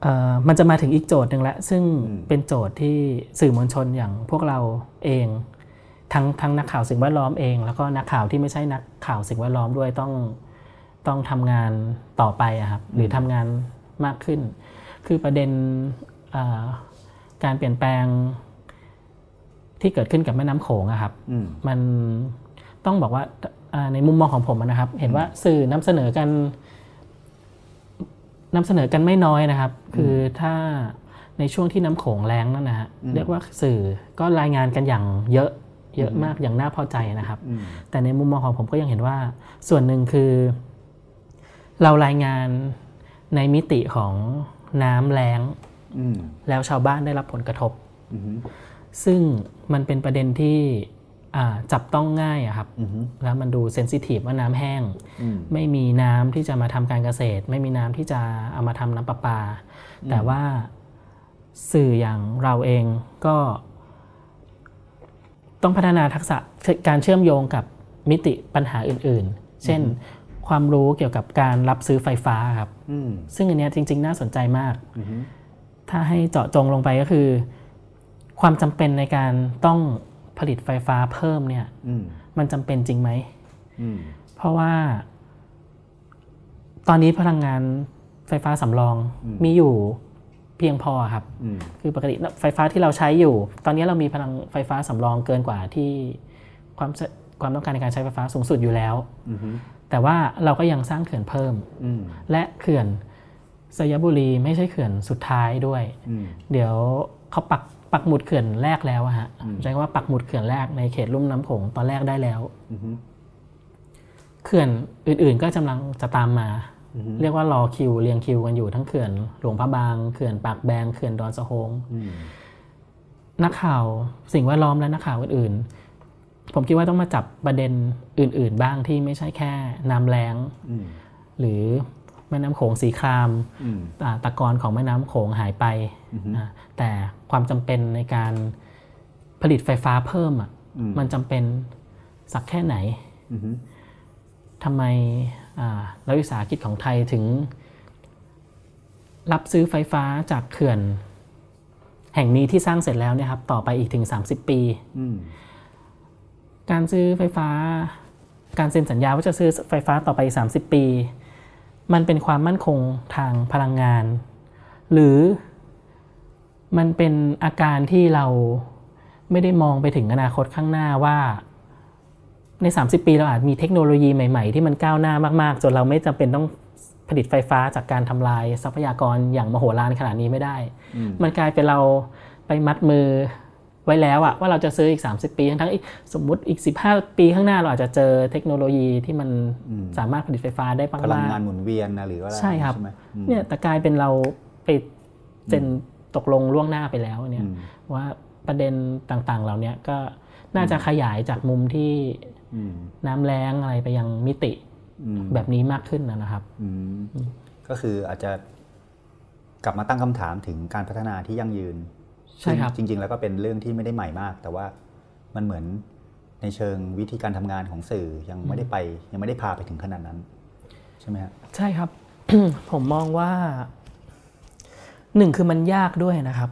เอ่อมันจะมาถึงอีกโจทย์หนึ่งละซึ่งเป็นโจทย์ที่สื่อมวลชนอย่างพวกเราเองทั้งทั้งนักข่าวสิ่งแวดล้อมเองแล้วก็นักข่าวที่ไม่ใช่นักข่าวสิ่งแวดล้อมด้วยต้องต้องทำงานต่อไปครับหรือทำงานมากขึ้นคือประเด็นการเปลี่ยนแปลงที่เกิดขึ้นกับแม่น้ำโขงครับมันต้องบอกว่าในมุมมองของผมนะครับเห็นว่าสื่อนำเสนอกันนำเสนอกันไม่น้อยนะครับคือถ้าในช่วงที่น้ำโขงแล้งนั่นนะฮะเรียกว่าสื่อก็รายงานกันอย่างเยอะเยอะมากอย่างน่าพอใจนะครับแต่ในมุมมองของผมก็ยังเห็นว่าส่วนหนึ่งคือเรารายงานในมิติของน้ำแล้งแล้วชาวบ้านได้รับผลกระทบซึ่งมันเป็นประเด็นที่จับต้องง่ายครับแล้วมันดูเซนซิทีฟว่าน้ำแห้งไม่มีน้ำที่จะมาทำการเกษตรไม่มีน้ำที่จะเอามาทำน้ำประปาแต่ว่าสื่ออย่างเราเองก็ต้องพัฒนาทักษะการเชื่อมโยงกับมิติปัญหาอื่นๆเช่นความรู้เกี่ยวกับการรับซื้อไฟฟ้าครับซึ่งอันนี้จริงๆน่าสนใจมากถ้าให้เจาะจงลงไปก็คือความจำเป็นในการต้องผลิตไฟฟ้าเพิ่มเนี่ยมันจำเป็นจริงไหมเพราะว่าตอนนี้พลังงานไฟฟ้าสำรองมีอยู่เพียงพอครับคือปกติไฟฟ้าที่เราใช้อยู่ตอนนี้เรามีพลังไฟฟ้าสำรองเกินกว่าที่ความความต้องการในการใช้ไฟฟ้าสูงสุดอยู่แล้วแต่ว่าเราก็ยังสร้างเขื่อนเพิ่มและเขื่อนสยบุรีไม่ใช่เขื่อนสุดท้ายด้วยเดี๋ยวเขาปักปักหมุดเขื่อนแรกแล้วฮะใช้คำว่าปักหมุดเขื่อนแรกในเขตลุ่มน้ำโขงตอนแรกได้แล้วเขื่อนอื่นๆก็กำลังจะตามมาเรียกว่ารอคิวเรียงคิวกันอยู่ทั้งเขื่อนหลวงพระบางเขื่อนปากแบงเขื่อนดอนสะโฮงนักข่าวสิ่งแวดล้อมและนักข่าวอื่นๆผมคิดว่าต้องมาจับประเด็นอื่นๆบ้างที่ไม่ใช่แค่น้ำแล้งหรือแม่น้ำโขงสีครามตะกอนของแม่น้ำโขงหายไปแต่ความจำเป็นในการผลิตไฟฟ้าเพิ่มมันจำเป็นสักแค่ไหนทำไมรัฐวิสาหกิจของไทยถึงรับซื้อไฟฟ้าจากเขื่อนแห่งนี้ที่สร้างเสร็จแล้วเนี่ยครับต่อไปอีกถึงสามสิบปีการซื้อไฟฟ้าการเซ็นสัญญาว่าจะซื้อไฟฟ้าต่อไปอีกสามสิบปีมันเป็นความมั่นคงทางพลังงานหรือมันเป็นอาการที่เราไม่ได้มองไปถึงอนาคตข้างหน้าว่าในสามสิบปีเราอาจมีเทคโนโลยีใหม่ๆที่มันก้าวหน้ามากๆจนเราไม่จำเป็นต้องผลิตไฟฟ้าจากการทำลายทรัพยากรอย่างมโหฬารขนาดนี้ไม่ได้มันกลายเป็นเราไปมัดมือ ไว้แล้วอะว่าเราจะซื้ออีกสามสิบปีทั้งๆสมมุติอีกสิบห้าปีข้างหน้าเราอาจจะเจอเทคโนโลยีที่มันสามารถผลิตไฟฟ้าได้มากๆพลังงานหมุนเวียนนะหรือว่าใช่ครับเนี่ยแต่กลายเป็นเราไปเซ็นตกลงล่วงหน้าไปแล้วเนี่ยว่าประเด็นต่างๆเหล่านี้ก็น่าจะขยายจากมุมที่น้ำแล้งอะไรไปยังมิติแบบนี้มากขึ้นนะครับก็คืออาจจะกลับมาตั้งคำถามถึงการพัฒนาที่ยั่งยืนใช่ครับจริงๆแล้วก็เป็นเรื่องที่ไม่ได้ใหม่มากแต่ว่ามันเหมือนในเชิงวิธีการทำงานของสื่อยังไม่ได้ไปยังไม่ได้พาไปถึงขนาดนั้นใช่ไหมครับใช่ครับ ผมมองว่าหนึ่งคือมันยากด้วยนะครับ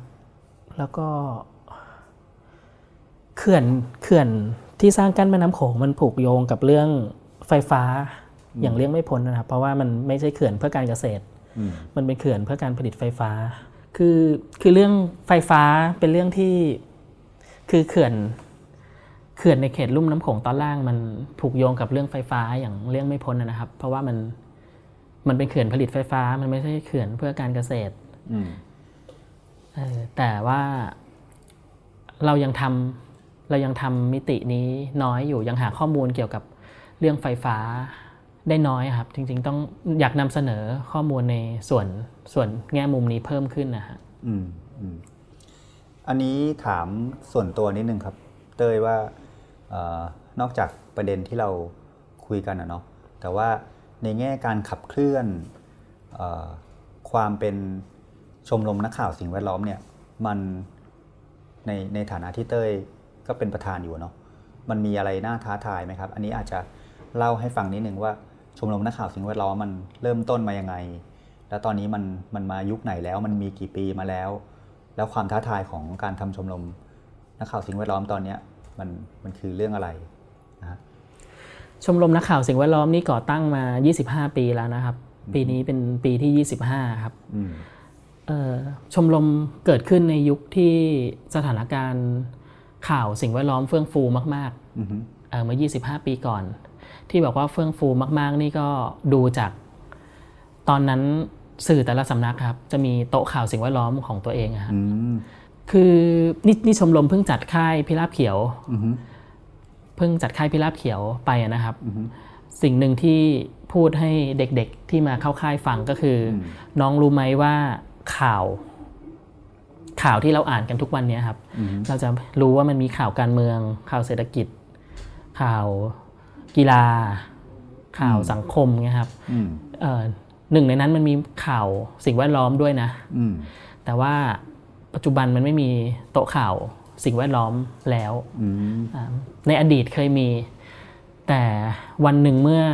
แล้วก็เขื่อนเขื่อนที่สร้างกั้นแม่น้ำโขงมันผูกโยงกับเรื่องไฟฟ้าอย่างเลี่ยงไม่พ้นนะครับเพราะว่ามันไม่ใช่เขื่อนเพื่อการเกษตรมันเป็นเขื่อนเพื่อการผลิตไฟฟ้าคือคือเรื่องไฟฟ้าเป็นเรื่องที่คือเขื่อนเขื่อนในเขตลุ่มน้ำโขงตอนล่างมันผูกโยงกับเรื่องไฟฟ้าอย่างเลี่ยงไม่พ้นนะครับเพราะว่ามันมันเป็นเขื่อนผลิตไฟฟ้ามันไม่ใช่เขื่อนเพื่อการเกษตรแต่ว่าเรายังทำเรายังทำมิตินี้น้อยอยู่ยังหาข้อมูลเกี่ยวกับเรื่องไฟฟ้าได้น้อยครับจริงๆต้องอยากนำเสนอข้อมูลในส่วนส่วนแง่มุมนี้เพิ่มขึ้นนะฮะอืมอืมอันนี้ถามส่วนตัวนิดนึงครับเต้ยว่าเอ่อนอกจากประเด็นที่เราคุยกันนะเนาะแต่ว่าในแง่การขับเคลื่อนเอ่อความเป็นชมรมนักข่าวสิ่งแวดล้อมเนี่ยมันในในฐานะที่เต้ยก็เป็นประธานอยู่เนาะมันมีอะไรน่าท้าทายไหมครับอันนี้อาจจะเล่าให้ฟังนิดนึงว่าชมรมนักข่าวสิ่งแวดล้อมมันเริ่มต้นมายังไงแล้วตอนนี้มันมันมายุคไหนแล้วมันมีกี่ปีมาแล้วแล้วความท้าทายของการทำชมรมนักข่าวสิ่งแวดล้อมตอนนี้มันมันคือเรื่องอะไรนะชมรมนักข่าวสิ่งแวดล้อมนี่ก่อตั้งมายี่สิบห้าปีแล้วนะครับปีนี้เป็นปีที่ยี่สิบห้าครับชมรมเกิดขึ้นในยุคที่สถานการณ์ข่าวสิ่งแวดล้อมเฟื่องฟูมากๆ เอ่อ เมื่อยี่สิบห้าปีก่อนที่บอกว่าเฟื่องฟูมากๆนี่ก็ดูจากตอนนั้นสื่อแต่ละสำนักครับจะมีโต๊ะข่าวสิ่งแวดล้อมของตัวเองครับคือนี่ชมรมเพิ่งจัดค่ายพิราบเขียวเพิ่งจัดค่ายพิราบเขียวไปนะครับสิ่งหนึ่งที่พูดให้เด็กๆที่มาเข้าค่ายฟังก็คือน้องรู้ไหมว่าข่าวข่าวที่เราอ่านกันทุกวันนี้ครับเราจะรู้ว่ามันมีข่าวการเมืองข่าวเศรษฐกิจข่าวกีฬาข่าวสังคมไงครับหนึ่งในนั้นมันมีข่าวสิ่งแวดล้อมด้วยนะแต่ว่าปัจจุบันมันไม่มีโต๊ะข่าวสิ่งแวดล้อมแล้วในอดีตเคยมีแต่วันหนึ่งเมื่อ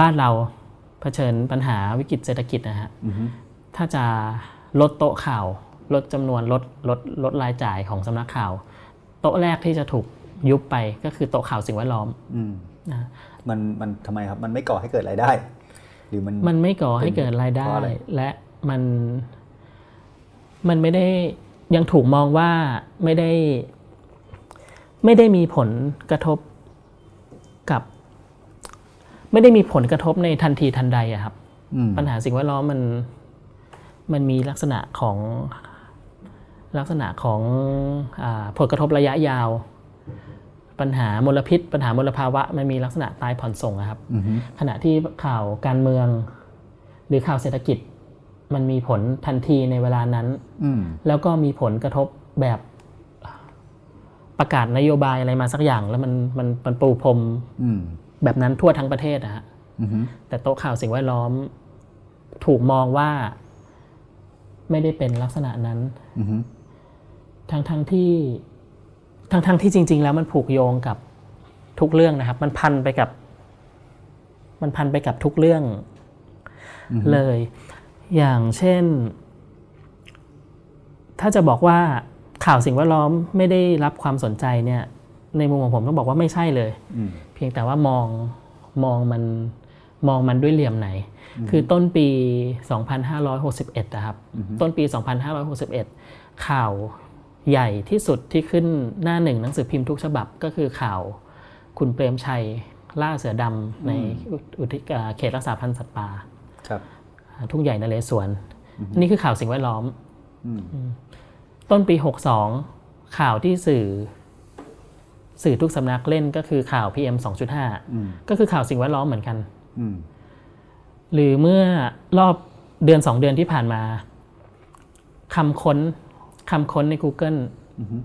บ้านเราเผชิญปัญหาวิกฤตเศรษฐกิจนะฮะถ้าจะลดโต๊ะข่าวลดจำนวนลดลดลดรายจ่ายของสำนักข่าวโต๊ะแรกที่จะถูกยุบไปก็คือโต๊ะข่าวสิ่งแวดล้อมนะมันมันทำไมครับมันไม่ก่อให้เกิดรายได้หรือมันมันไม่ก่อให้เกิดรายได้และมันมันไม่ได้ยังถูกมองว่าไม่ได้ไม่ได้มีผลกระทบกับไม่ได้มีผลกระทบในทันทีทันใดอะครับปัญหาสิ่งแวดล้อมมันมันมีลักษณะของลักษณะของผลกระทบระยะยาวปัญหามลพิษปัญหามลภาวะมันมีลักษณะตายผ่อนส่งนะครับขณะที่ข่าวการเมืองหรือข่าวเศรษฐกิจมันมีผลทันทีในเวลานั้นแล้วก็มีผลกระทบแบบประกาศนโยบายอะไรมาสักอย่างแล้วมันมันมันปูพรมแบบนั้นทั่วทั้งประเทศนะฮะแต่โต๊ะข่าวสิ่งแวดล้อมถูกมองว่าไม่ได้เป็นลักษณะนั้นทั้งทั้งที่ทั้งทั้งที่จริงๆแล้วมันผูกโยงกับทุกเรื่องนะครับมันพันไปกับมันพันไปกับทุกเรื่องเลยอย่างเช่นถ้าจะบอกว่าข่าวสิ่งแวดล้อมไม่ได้รับความสนใจเนี่ยในมุมของผมต้องบอกว่าไม่ใช่เลยเพียงแต่ว่ามองมองมันมองมันด้วยเหลี่ยมไหนคือต้นปีสองพันห้าร้อยหกสิบเอ็ดนะครับต้นปีสองพันห้าร้อยหกสิบเอ็ดข่าวใหญ่ที่สุดที่ขึ้นหน้าหนึ่งหนังสือพิมพ์ทุกฉบับก็คือข่าวคุณเปรมชัยล่าเสือดำในเขตรักษาพันธุ์สัตว์ป่าทุ่งใหญ่นเรศวรนี่คือข่าวสิ่งแวดล้อม ต้นปีหกสองข่าวที่สื่อสื่อทุกสำนักเล่นก็คือข่าว พี เอ็ม สองจุดห้า ก็คือข่าวสิ่งแวดล้อมเหมือนกันหรือเมื่อรอบเดือนสองเดือนที่ผ่านมาคำค้นคำค้นใน Google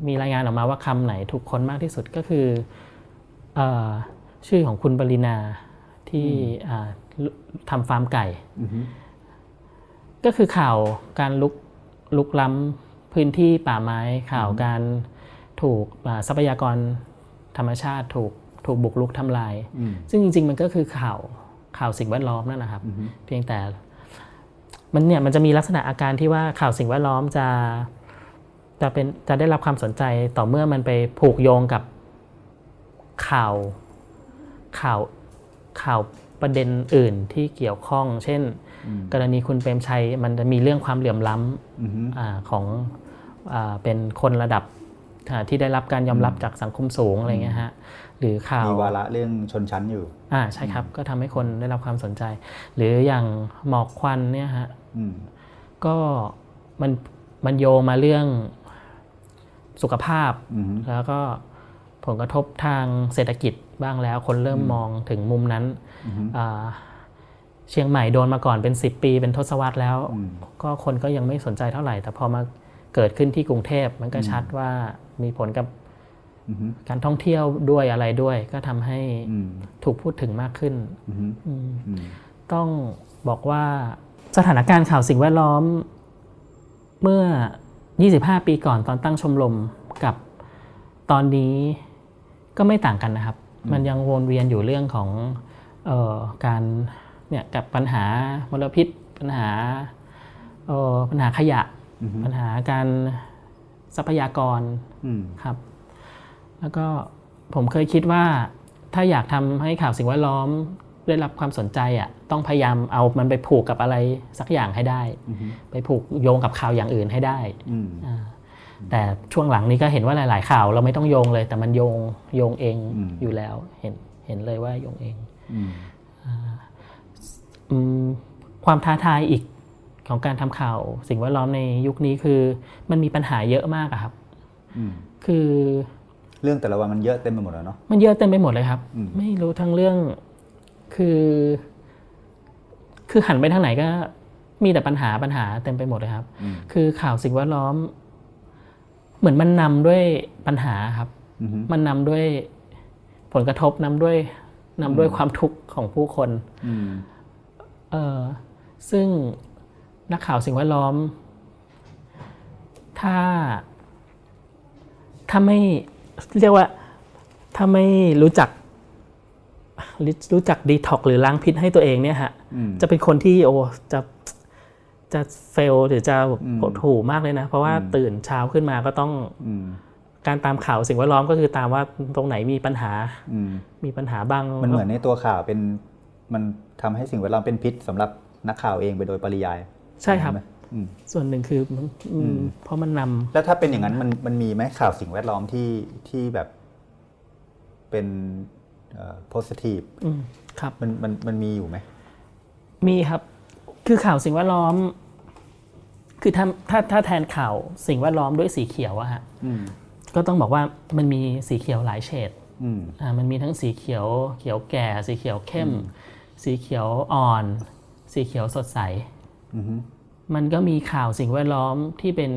มีรายงานออกมาว่าคำไหนถูกค้นมากที่สุดก็คือชื่อของคุณปรินาที่ทำฟาร์มไก่ก็คือข่าวการลุกลุกล้ำพื้นที่ป่าไม้ข่าวการถูกทรัพยากรธรรมชาติถูกถูกบุกรุกทำลายซึ่งจริงๆมันก็คือข่าวข่าวสิ่งแวดล้อมนั่นนะครับเพียงแต่มันเนี่ยมันจะมีลักษณะอาการที่ว่าข่าวสิ่งแวดล้อมจะจะเป็นจะได้รับความสนใจต่อเมื่อมันไปผูกโยงกับข่าวข่าวข่าวประเด็นอื่นที่เกี่ยวข้องเช่นกรณีคุณเปรมชัยมันจะมีเรื่องความเหลื่อมล้ำอ่าของอ่าเป็นคนระดับที่ได้รับการยอมรับจากสังคมสูงอะไรเงี้ยฮะหรือข่าวมีวาระเรื่องชนชั้นอยู่อ่าใช่ครับก็ทำให้คนได้รับความสนใจหรืออย่างหมอกควันเนี่ยฮะก็มันมันโยงมาเรื่องสุขภาพแล้วก็ผลกระทบทางเศรษฐกิจบ้างแล้วคนเริ่มมองถึงมุมนั้นเชียงใหม่โดนมาก่อนเป็นสิบปีเป็นทศวรรษแล้วก็คนก็ยังไม่สนใจเท่าไหร่แต่พอมาเกิดขึ้นที่กรุงเทพมันก็ชัดว่ามีผลกับการท่องเที่ยวด้วยอะไรด้วยก็ทำให้ถูกพูดถึงมากขึ้นต้องบอกว่าสถานการณ์ข่าวสิ่งแวดล้อมเมื่อยี่สิบห้าปีก่อนตอนตั้งชมรมกับตอนนี้ก็ไม่ต่างกันนะครับมันยังวนเวียนอยู่เรื่องของเอ่อการเนี่ยกับปัญหามลพิษปัญหาเอ่อปัญหาขยะปัญหาการทรัพยากรครับแล้วก็ผมเคยคิดว่าถ้าอยากทำให้ข่าวสิ่งแวดล้อมได้รับความสนใจอ่ะต้องพยายามเอามันไปผูกกับอะไรสักอย่างให้ได้ไปผูกโยงกับข่าวอย่างอื่นให้ได้แต่ช่วงหลังนี้ก็เห็นว่าหลายๆข่าวเราไม่ต้องโยงเลยแต่มันโยงโยงเองอยู่แล้วเห็นเห็นเลยว่าโยงเองความท้าทายอีกของการทำข่าวสิ่งแวดล้อมในยุคนี้คือมันมีปัญหาเยอะมากครับคือเรื่องแต่ละวันมันเยอะเต็มไปหมดเลยเนาะมันเยอะเต็มไปหมดเลยครับไม่รู้ทั้งเรื่องคือคือหันไปทางไหนก็มีแต่ปัญหาปัญหาเต็มไปหมดเลยครับคือข่าวสิ่งแวดล้อมเหมือนมันนำด้วยปัญหาครับมันนำด้วยผลกระทบนำด้วยนำด้วยความทุกข์ของผู้คนเออซึ่งนักข่าวสิ่งแวดล้อมถ้าถ้าไม่เรียกว่าถ้าไม่รู้จักรู้จักดีท็อกหรือล้างพิษให้ตัวเองเนี่ยฮะจะเป็นคนที่โอจะจะเฟลหรือจะโหดหู่มากเลยนะเพราะว่าตื่นเช้าขึ้นมาก็ต้องการตามข่าวสิ่งแวดล้อมก็คือตามว่าตรงไหนมีปัญหามีปัญหาบ้างมันเหมือนในตัวข่าวเป็นมันทำให้สิ่งแวดล้อมเป็นพิษสำหรับนักข่าวเองไปโดยปริยายใช่ครับส่วนหนึ่งคือเพราะมันนำแล้วถ้าเป็นอย่างนั้นมันมันมีไหมข่าวสิ่งแวดล้อมที่ที่แบบเป็นpositive ครับมันมันมันมีอยู่ไหมมีครับคือข่าวสิ่งแวดล้อมคือถ้าถ้าถ้าแทนข่าวสิ่งแวดล้อมด้วยสีเขียวอะฮะก็ต้องบอกว่ามันมีสีเขียวหลายเฉดอ่ามันมีทั้งสีเขียวเขียวแก่สีเขียวเข้มสีเขียวอ่อนสีเขียวสดใสมันก็มีข่าวสิ่งแวดล้อมที่เป็น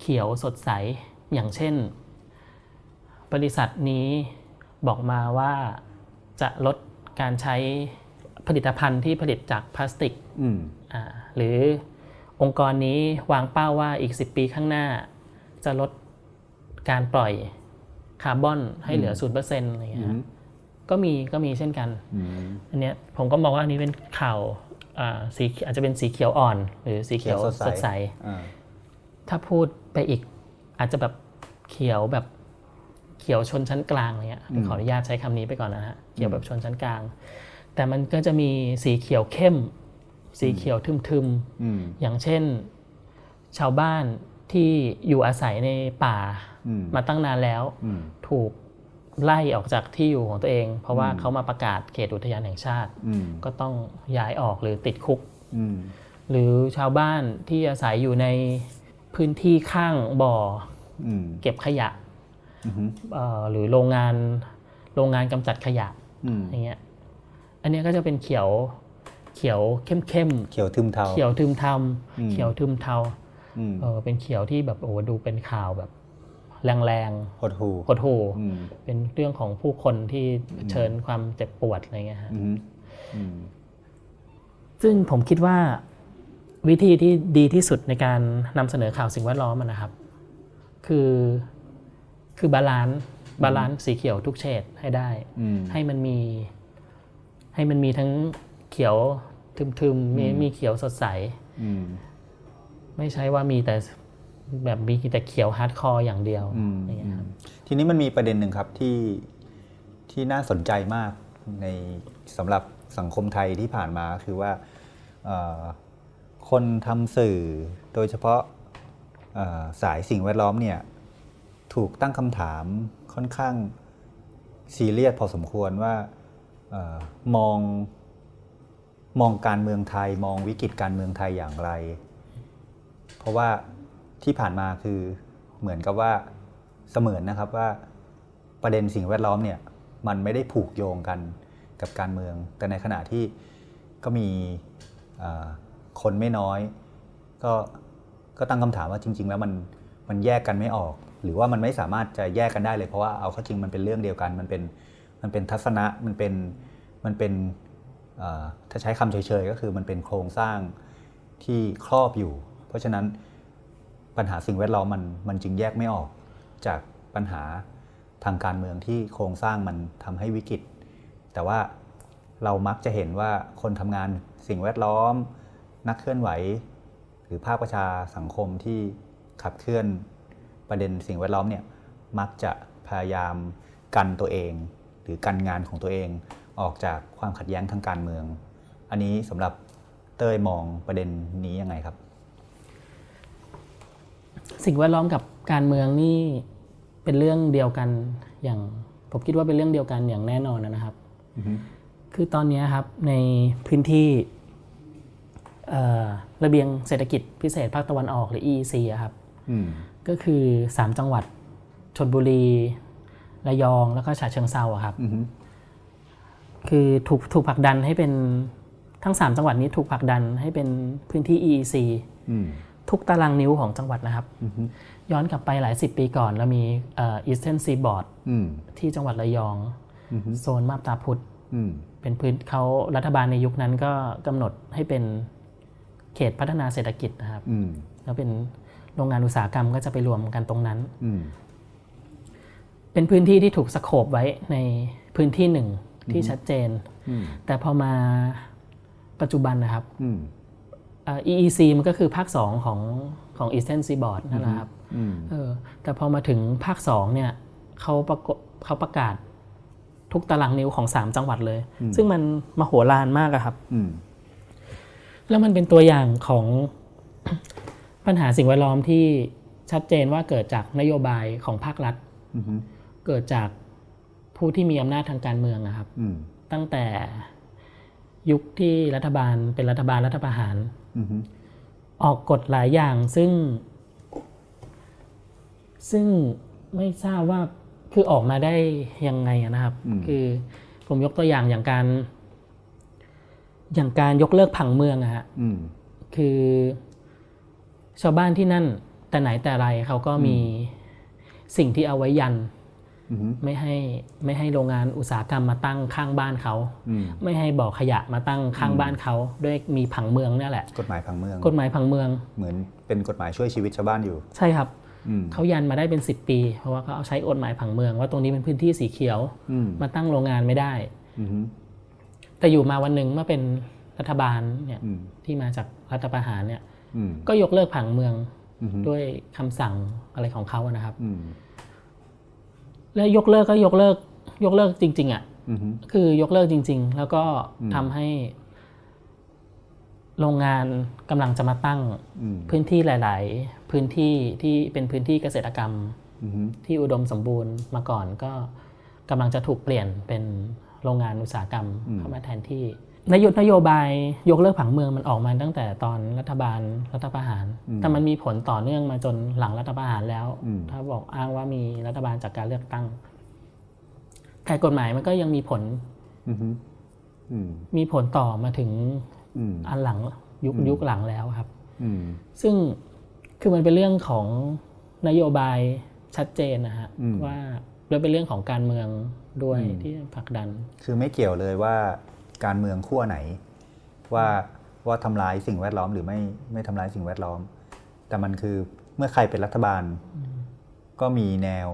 เขียวสดใสอย่างเช่นบริษัทนี้บอกมาว่าจะลดการใช้ผลิตภัณฑ์ที่ผลิตจากพลาสติกหรือองค์กรนี้วางเป้าว่าอีกสิบปีข้างหน้าจะลดการปล่อยคาร์บอนให้เหลือ ศูนย์เปอร์เซ็นต์ อะไรอย่างเงี้ยก็มีก็มีเช่นกันอันเนี้ยผมก็บอกว่าอันนี้เป็นข่าวอ่าสีอาจจะเป็นสีเขียวอ่อนหรือสีเขียวสดใสถ้าพูดไปอีกอาจจะแบบเขียวแบบเขียวชนชั้นกลางอะไรเงี้ยขออนุญาตใช้คำนี้ไปก่อนนะฮะเขียวแบบชนชั้นกลางแต่มันก็จะมีสีเขียวเข้มสีเขียวทึมๆอย่างเช่นชาวบ้านที่อยู่อาศัยในป่ามาตั้งนานแล้วถูกไล่ออกจากที่อยู่ของตัวเองเพราะว่าเขามาประกาศเขตอุทยานแห่งชาติก็ต้องย้ายออกหรือติดคุกหรือชาวบ้านที่อาศัยอยู่ใน พื้นที่ข้างบ่อเก็บขยะหรือโรงงานโรงงานกำจัดขยะอย่างเงี้ยอันนี้ก็จะเป็นเขียวเขียวเข้มเข้มเขียวทึมเทาเขียวทึมเทาเขียวทึมเทาเป็นเขียวที่แบบโอ้ดูเป็นข่าวแบบแรงแรงหดหู่หดหู่เป็นเรื่องของผู้คนที่เชิญความเจ็บปวดอะไรเงี้ยฮะซึ่งผมคิดว่าวิธีที่ดีที่สุดในการนำเสนอข่าวสิ่งแวดล้อมนะครับคือคือบาลานซ์บาลานซ์สีเขียวทุกเฉดให้ได้ให้มันมีให้มันมีทั้งเขียวทึมๆ มีมีเขียวสดใสไม่ใช่ว่ามีแต่แบบมีแต่เขียวฮาร์ดคอร์อย่างเดียวอย่างเงี้ยครับทีนี้มันมีประเด็นหนึ่งครับที่ที่น่าสนใจมากในสำหรับสังคมไทยที่ผ่านมาคือว่าคนทำสื่อโดยเฉพาะสายสิ่งแวดล้อมเนี่ยถูกตั้งคำถามค่อนข้างซีเรียสพอสมควรว่าเอ่อมองมองการเมืองไทยมองวิกฤตการเมืองไทยอย่างไรเพราะว่าที่ผ่านมาคือเหมือนกับว่าเสมือนนะครับว่าประเด็นสิ่งแวดล้อมเนี่ยมันไม่ได้ผูกโยงกันกับการเมืองแต่ในขณะที่ก็มีคนไม่น้อยก็ก็ตั้งคำถามว่าจริงๆแล้วมันมันแยกกันไม่ออกหรือว่ามันไม่สามารถจะแยกกันได้เลยเพราะว่าเอาเข้าจริงมันเป็นเรื่องเดียวกันมันเป็นมันเป็นทัศนะมันเป็นมันเป็นถ้าใช้คำเฉยๆก็คือมันเป็นโครงสร้างที่ครอบอยู่เพราะฉะนั้นปัญหาสิ่งแวดล้อมมันมันจึงแยกไม่ออกจากปัญหาทางการเมืองที่โครงสร้างมันทำให้วิกฤตแต่ว่าเรามักจะเห็นว่าคนทำงานสิ่งแวดล้อมนักเคลื่อนไหวหรือภาคประชาสังคมที่ขับเคลื่อนประเด็นสิ่งแวดล้อมเนี่ยมักจะพยายามกันตัวเองหรือกันงานของตัวเองออกจากความขัดแย้งทางการเมืองอันนี้สำหรับเต้ยมองประเด็นนี้ยังไงครับสิ่งแวดล้อมกับการเมืองนี่เป็นเรื่องเดียวกันอย่างผมคิดว่าเป็นเรื่องเดียวกันอย่างแน่นอนนะครับ mm-hmm. คือตอนนี้ครับในพื้นที่ระเบียงเศรษฐกิจพิเศษภาคตะวันออกหรือ อี อี ซี ครับ mm-hmm. ก็คือสามจังหวัดชลบุรีระยองแล้วก็ฉะเชิงเทราครับ mm-hmm. คือถูกถูกผลักดันให้เป็นทั้งสามจังหวัดนี้ถูกผลักดันให้เป็นพื้นที่ อี อี ซี mm-hmm.ทุกตารางนิ้วของจังหวัดนะครับ mm-hmm. ย้อนกลับไปหลายสิบปีก่อนเรามีเอ่อ Eastern Seaboard ที่จังหวัดระยอง mm-hmm. โซนมาบตาพุธ mm-hmm. เป็นพื้นเขารัฐบาลในยุคนั้นก็กำหนดให้เป็นเขตพัฒนาเศรษฐกิจนะครับ mm-hmm. แล้วเป็นโรงงานอุตสาหกรรมก็จะไปรวมกันตรงนั้น mm-hmm. เป็นพื้นที่ที่ถูกสโคปไว้ในพื้นที่หนึ่ง mm-hmm. ที่ชัดเจน mm-hmm. แต่พอมาปัจจุบันนะครับ mm-hmm.อี อี ซี มันก็คือภาคสองของของ Eastern Seaboard นั่นแหละครับเออแต่พอมาถึงภาคสองเนี่ยเขาประกเขาประกาศทุกตารางนิ้วของสามจังหวัดเลยซึ่งมันมโหฬารมากอะครับแล้วมันเป็นตัวอย่างของปัญหาสิ่งแวดล้อมที่ชัดเจนว่าเกิดจากนโยบายของภาครัฐเกิดจากผู้ที่มีอำนาจทางการเมืองนะครับตั้งแต่ยุคที่รัฐบาลเป็นรัฐบาลรัฐประหารออกกฎหลายอย่างซึ่งซึ่งไม่ทราบว่าคือออกมาได้ยังไงนะครับคือผมยกตัวอย่างอย่างการอย่างการยกเลิกผังเมืองอะฮะคือชาวบ้านที่นั่นแต่ไหนแต่ไรเขาก็มีสิ่งที่เอาไว้ยันไม่ให้ไม่ให้โรงงานอุตสาหกรรมมาตั้งข้างบ้านเขาไม่ให้บ่อขยะมาตั้งข้างบ้านเขาด้วยมีผังเมืองนี่แหละกฎหมายผังเมืองกฎหมายผังเมืองเหมือนเป็นกฎหมายช่วยชีวิตชาวบ้านอยู่ใช่ครับเขายันมาได้เป็นสิบปีเพราะว่าเขาเอาใช้กฎหมายผังเมืองว่าตรงนี้เป็นพื้นที่สีเขียวมาตั้งโรงงานไม่ได้แต่อยู่มาวันหนึ่งเมื่อเป็นรัฐบาลเนี่ยที่มาจากรัฐประหารเนี่ยก็ยกเลิกผังเมืองด้วยคำสั่งอะไรของเขานะครับแล้วยกเลิกก็ยกเลิกยกเลิกจริงๆอ่ะคือยกเลิกจริงๆแล้วก็ทำให้โรงงานกำลังจะมาตั้งพื้นที่หลายๆพื้นที่ที่เป็นพื้นที่เกษตรกรรมที่อุดมสมบูรณ์มาก่อนก็กำลังจะถูกเปลี่ยนเป็นโรงงานอุตสาหกรรมเข้ามาแทนที่ นโยบายยกเลิกผังเมืองมันออกมาตั้งแต่ตอนรัฐบาลรัฐประหารแต่มันมีผลต่อเนื่องมาจนหลังรัฐประหารแล้วถ้าบอกอ้างว่ามีรัฐบาลจากการเลือกตั้งแต่กฎหมายมันก็ยังมีผลมีผลต่อมาถึงอันหลังยุคยุคหลังแล้วครับซึ่งคือมันเป็นเรื่องของนโยบายชัดเจนนะฮะว่าแล้วเป็นเรื่องของการเมืองด้วยที่ผลักดันคือไม่เกี่ยวเลยว่าการเมืองขั้วไหนว่าว่าทำลายสิ่งแวดล้อมหรือไม่ไม่ทำลายสิ่งแวดล้อมแต่มันคือเมื่อใครเป็นรัฐบาลก็มีแนว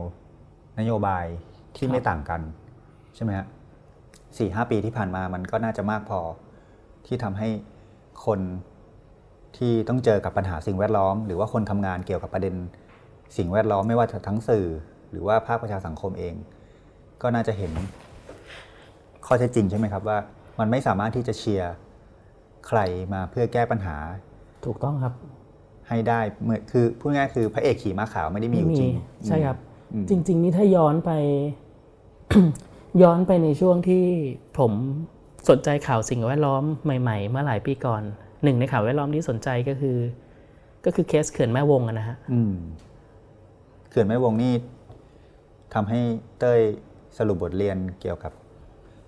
นโยบายที่ไม่ต่างกันใช่ไหมฮะสี่ห้าปีที่ผ่านมามันก็น่าจะมากพอที่ทำให้คนที่ต้องเจอกับปัญหาสิ่งแวดล้อมหรือว่าคนทำงานเกี่ยวกับประเด็นสิ่งแวดล้อมไม่ว่าทั้งสื่อหรือว่าภาคประชาสังคมเองก็น่าจะเห็นข้อเท็จจริงใช่ไหมครับว่ามันไม่สามารถที่จะเชียร์ใครมาเพื่อแก้ปัญหาถูกต้องครับให้ได้เมื่อคือพูดง่ายคือพระเอกขี่ม้าขาวไม่ได้มีอยู่จริงใช่ครับจริงๆนี่ถ้าย้อนไป ย้อนไปในช่วงที่ผมสนใจข่าวสิ่งแวดล้อมใหม่ๆเมื่อหลายปีก่อนหนึ่งในข่าวแวดล้อมที่สนใจก็คือก็คือเคสเขื่อนแม่วงนะฮะเขื่อนแม่วงนี่ทำให้เต้ยสรุปบทเรียนเกี่ยวกับ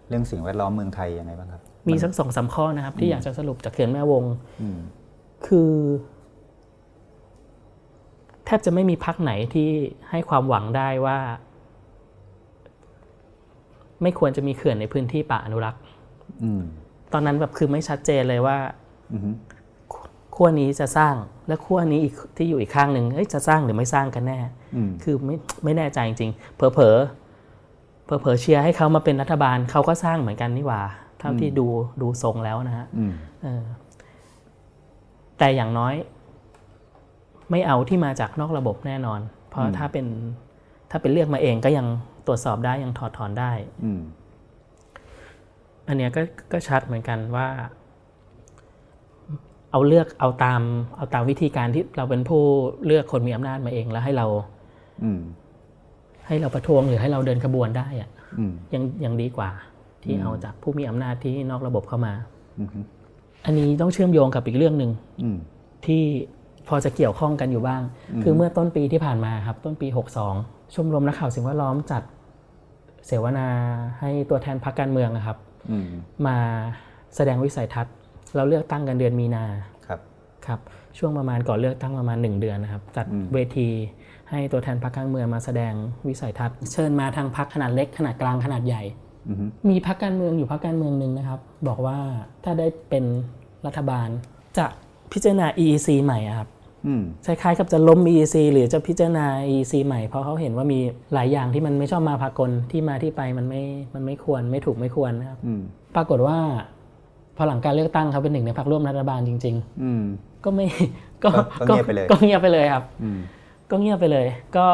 เรื่องสิ่งแวดล้อมเมืองไทยยังไงบ้างครับมีสักสองสามข้อนะครับที่อยากจะสรุปจากเขื่อนแม่วงคือแทบจะไม่มีพรรคไหนที่ให้ความหวังได้ว่าไม่ควรจะมีเขื่อนในพื้นที่ป่าอนุรักษ์ตอนนั้นแบบคือไม่ชัดเจนเลยว่าขั้วนี้จะสร้างและขั้วนี้ที่อยู่อีกข้างหนึ่งจะสร้างหรือไม่สร้างกันแน่คือไม่ไม่แน่ใจจริงๆเผลอเผลอเชียร์ให้เขามาเป็นรัฐบาลเขาก็สร้างเหมือนกันนี่หว่าเท่าที่ดูดูทรงแล้วนะฮะแต่อย่างน้อยไม่เอาที่มาจากนอกระบบแน่นอนเพราะถ้าเป็นถ้าเป็นเลือกมาเองก็ยังตรวจสอบได้ยังถอดถอนได้อันเนี้ยก็ก็ชัดเหมือนกันว่าเอาเลือกเอาตามเอาตามวิธีการที่เราเป็นผู้เลือกคนมีอำนาจมาเองแล้วให้เราให้เราประท้วงหรือให้เราเดินขบวนได้อ่ะยังยังดีกว่าที่เอาจากผู้มีอำนาจที่นอกระบบเข้ามาอันนี้ต้องเชื่อมโยงกับอีกเรื่องหนึ่งที่พอจะเกี่ยวข้องกันอยู่บ้างคือเมื่อต้นปีที่ผ่านมาครับต้นปีหกสิบสองชมรมนักข่าวสิ่งแวดล้อมจัดเสวนาให้ตัวแทนพรรคการเมืองนะครับมาแสดงวิสัยทัศน์เราเลือกตั้งกันเดือนมีนาครับครับช่วงประมาณก่อนเลือกตั้งประมาณหนึ่งเดือนนะครับจัดเวทีให้ตัวแทนพรรคการเมืองมาแสดงวิสัยทัศน์เชิญมาทางพรรคขนาดเล็กขนาดกลางขนาดใหญ่มีพรรคการเมืองอยู่พรรคการเมืองนึงนะครับบอกว่าถ้าได้เป็นรัฐบาลจะพิจารณา อี อี ซี ใหม่ครับคล้ายๆกับจะล้ม อี อี ซี หรือจะพิจารณา อี อี ซี ใหม่เพราะเขาเห็นว่ามีหลายอย่างที่มันไม่ชอบมาพากลที่มาที่ไปมันไม่มันไม่ควรไม่ถูกไม่ควรนะครับปรากฏว่าพอหลังการเลือกตั้งเขาเป็นหนึ่งในพรรคร่วมรัฐบาลจริงๆก็ไม่ก็เงียบไปเลยก็เงียบไปเลยครับก็เงียบไปเลยก็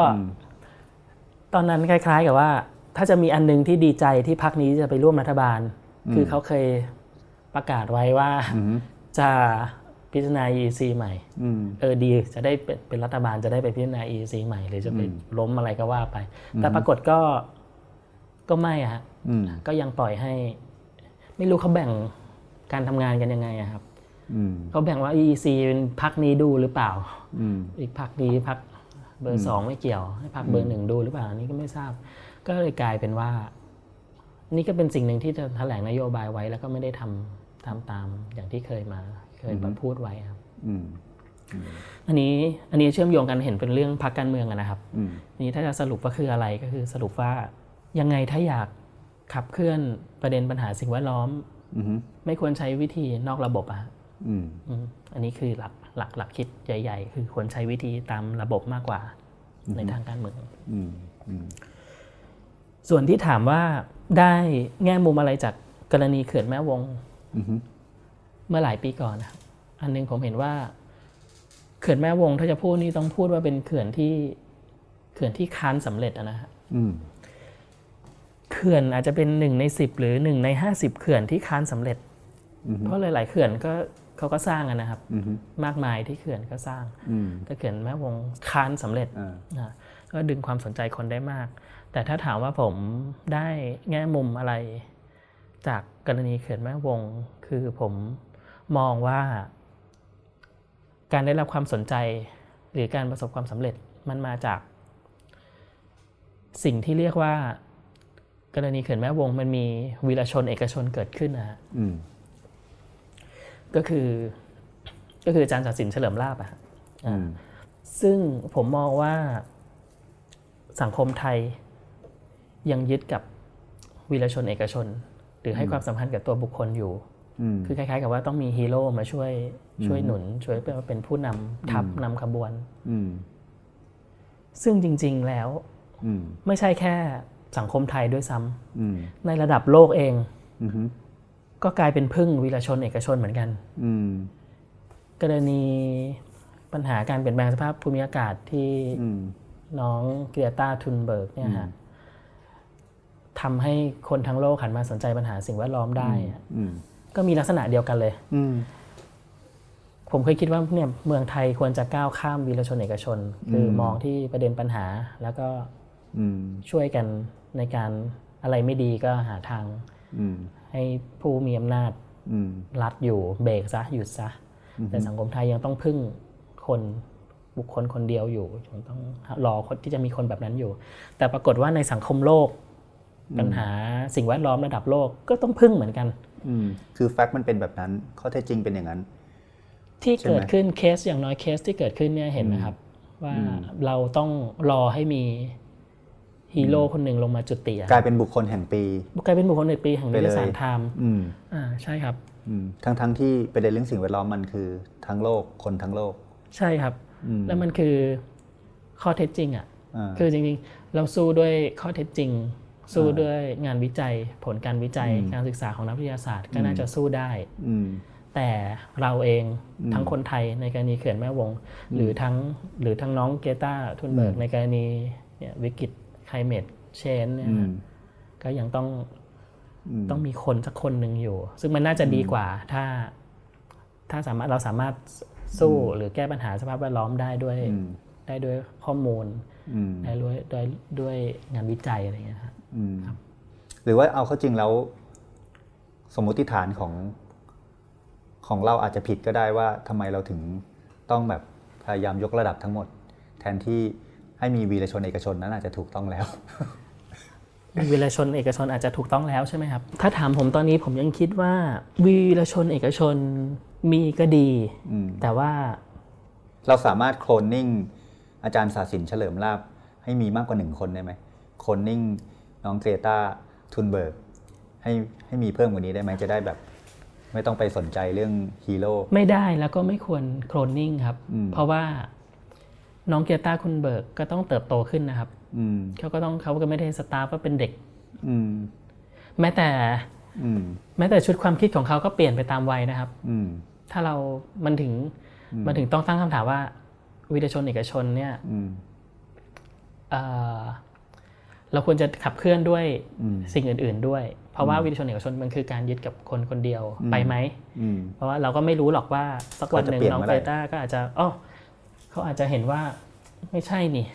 ตอนนั้นคล้ายๆกับว่าถ้าจะมีอันนึงที่ดีใจที่พรรคนี้จะไปร่วมรัฐบาลคือเขาเคยประกาศไว้ว่าจะพิจารณา อี อี ซี ใหม่เออดีจะได้เป็นรัฐบาลจะได้ไปพิจารณา อี อี ซี ใหม่หรือจะไปล้มอะไรก็ว่าไปแต่ปรากฏก็ก็ไม่ฮะก็ยังปล่อยให้ไม่รู้เขาแบ่งการทำงานกันยังไงครับเขาแบ่งว่า อี อี ซี เป็นพรรคนี้ดูหรือเปล่าอีกพรรคนี้พรรคเบอร์สองไม่เกี่ยวให้พรรคเบอร์หนึ่งดูหรือเปล่านี่ก็ไม่ทราบก็เลยกลายเป็นว่านี่ก็เป็นสิ่งหนึ่งที่แถลงนโยบายไว้แล้วก็ไม่ได้ทำทำตามอย่างที่เคยมาเคยมาพูดไว้ครับอันนี้อันนี้เชื่อมโยงกันเห็นเป็นเรื่องพรรคการเมืองนะครับนี่ถ้าจะสรุปว่าคืออะไรก็คือสรุปว่ายังไงถ้าอยากขับเคลื่อนประเด็นปัญหาสิ่งแวดล้อมไม่ควรใช้วิธีนอกระบบอะอันนี้คือหลักหลักหลักคิดใหญ่ๆคือควรใช้วิธีตามระบบมากกว่าในทางการเมืองส่วนที่ถามว่าได้แง่มุมอะไรจากกรณีเขื่อนแม่วงเมื่อหลายปีก่อนนะครับอันนึงผมเห็นว่าเขื่อนแม่วงถ้าจะพูดนี่ต้องพูดว่าเป็นเขื่อนที่เขื่อนที่ค้านสำเร็จนะฮะเขื่อนอาจจะเป็นหนึ่งในสิบหรือหนึ่งในห้าสิบเขื่อนที่ค้านสำเร็จเพราะหลายๆเขื่อนก็เขาก็สร้างกันนะครับมากมายที่เขื่อนก็สร้างแต่เขื่อนแม่วงค้านสำเร็จก็ดึงความสนใจคนได้มากแต่ถ้าถามว่าผมได้แง่มุมอะไร จากกรณีเขื่อนแม่วงคือผมมองว่าการได้รับความสนใจหรือการประสบความสำเร็จมันมาจากสิ่งที่เรียกว่ากรณีเขื่อนแม่วงมันมีวีรชนเอกชนเกิดขึ้นนะฮะก็คือก็คืออาจารย์ศาสินเฉลิมลาภอ่ะซึ่งผมมองว่าสังคมไทยยังยึดกับวีรชนเอกชนหรือให้ความสำคัญกับตัวบุคคลอยู่คือคล้ายๆกับว่าต้องมีฮีโร่มาช่วยช่วยหนุนช่วยเป็นผู้นำทัพนำขบวนซึ่งจริงๆแล้วไม่ใช่แค่สังคมไทยด้วยซ้ำในระดับโลกเองก็กลายเป็นพึ่งวีรชนเอกชนเหมือนกันกรณีปัญหาการเปลี่ยนแปลงสภาพภูมิอากาศที่น้องเกรตา ทุนเบิร์กเนี่ยฮะทำให้คนทั้งโลกหันมาสนใจปัญหาสิ่งแวดล้อมได้ก็มีลักษณะเดียวกันเลยผมเคยคิดว่าเนี่ยเมืองไทยควรจะก้าวข้ามวีรชนเอกชนคือมองที่ประเด็นปัญหาแล้วก็ช่วยกันในการอะไรไม่ดีก็หาทางให้ผู้มีอำนาจรัดอยู่เบรกซะหยุดซะแต่สังคมไทยยังต้องพึ่งคนบุคคลคนเดียวอยู่ยังต้องรอคนที่จะมีคนแบบนั้นอยู่แต่ปรากฏว่าในสังคมโลกปัญหาสิ่งแวดล้อมระดับโลกก็ต้องพึ่งเหมือนกันคือแฟกต์มันเป็นแบบนั้นข้อเท็จจริงเป็นอย่างนั้นที่เกิดขึ้นเคสอย่างน้อยเคสที่เกิดขึ้นเนี่ยเห็นไหมครับว่าเราต้องรอให้มีฮีโร่คนหนึ่งลงมาจุติกลายเป็นบุคคลแห่งปีกลายเป็นบุคคลแห่งปีแห่งนิตยสารไทม์อ่าใช่ครับทั้งทั้งที่ประเด็นเรื่องสิ่งแวดล้อมมันคือทั้งโลกคนทั้งโลกใช่ครับแล้วมันคือข้อเท็จจริงอ่ะคือจริงๆเราสู้ด้วยข้อเท็จจริงสู้ด้วยงานวิจัยผลการวิจัยการศึกษาของนักวิทยาศาสตร์ก็น่าจะสู้ได้แต่เราเองทั้งคนไทยในกรณีเขื่อนแม่วงหรือทั้งหรือทั้งน้องเกรตา ทุนเบิร์กในกรณีเนี่ยวิกฤตclimate change เนี่ยก็ยังต้องต้องมีคนสักคนหนึ่งอยู่ซึ่งมันน่าจะดีกว่าถ้าถ้าสามารถเราสามารถสู้หรือแก้ปัญหาสภาพแวดล้อมได้ด้วยได้ด้วยข้อมูลได้ด้วยด้วยงานวิจัยอะไรอย่างเงี้ยครับหรือว่าเอาเข้าจริงแล้วสมมติฐานของของเราอาจจะผิดก็ได้ว่าทำไมเราถึงต้องแบบพยายามยกระดับทั้งหมดแทนที่ให้มีวีรชนเอกชนนั้นอาจจะถูกต้องแล้ววีรชนเอกชนอาจจะถูกต้องแล้วใช่ไหมครับถ้าถามผมตอนนี้ผมยังคิดว่าวีรชนเอกชนมีก็ดีแต่ว่าเราสามารถโคลนนิ่งอาจารย์ศาสินเฉลิมลาภให้มีมากกว่าหนึ่งคนได้ไหมโคลนนิ่งน้องเกรตา ทุนเบิร์กให้ให้มีเพิ่มกว่านี้ได้ไหมจะได้แบบไม่ต้องไปสนใจเรื่องฮีโร่ไม่ได้แล้วก็ไม่ควรโคลนนิ่งครับเพราะว่าน้องเกรตา ทุนเบิร์กก็ต้องเติบโตขึ้นนะครับเขาก็ต้องเขาก็ไม่ได้สตาร์ว่าเป็นเด็กแม้แต่แม้แต่ชุดความคิดของเขาก็เปลี่ยนไปตามวัยนะครับถ้าเรามันถึงมันถึงต้องตั้งคำถามว่าวีรชนเอกชนเนี่ยเราควรจะขับเคลื่อนด้วยสิ่งอื่นๆด้วยเพราะว่าวีรชนเอกชนมันคือการยึดกับคนคนเดียวไปไหมเพราะว่าเราก็ไม่รู้หรอกว่าสักวันหนึ่งน้องเกรตาก็อาจจะอ๋อเขาอาจจะเห็นว่าไม่ใช่นี่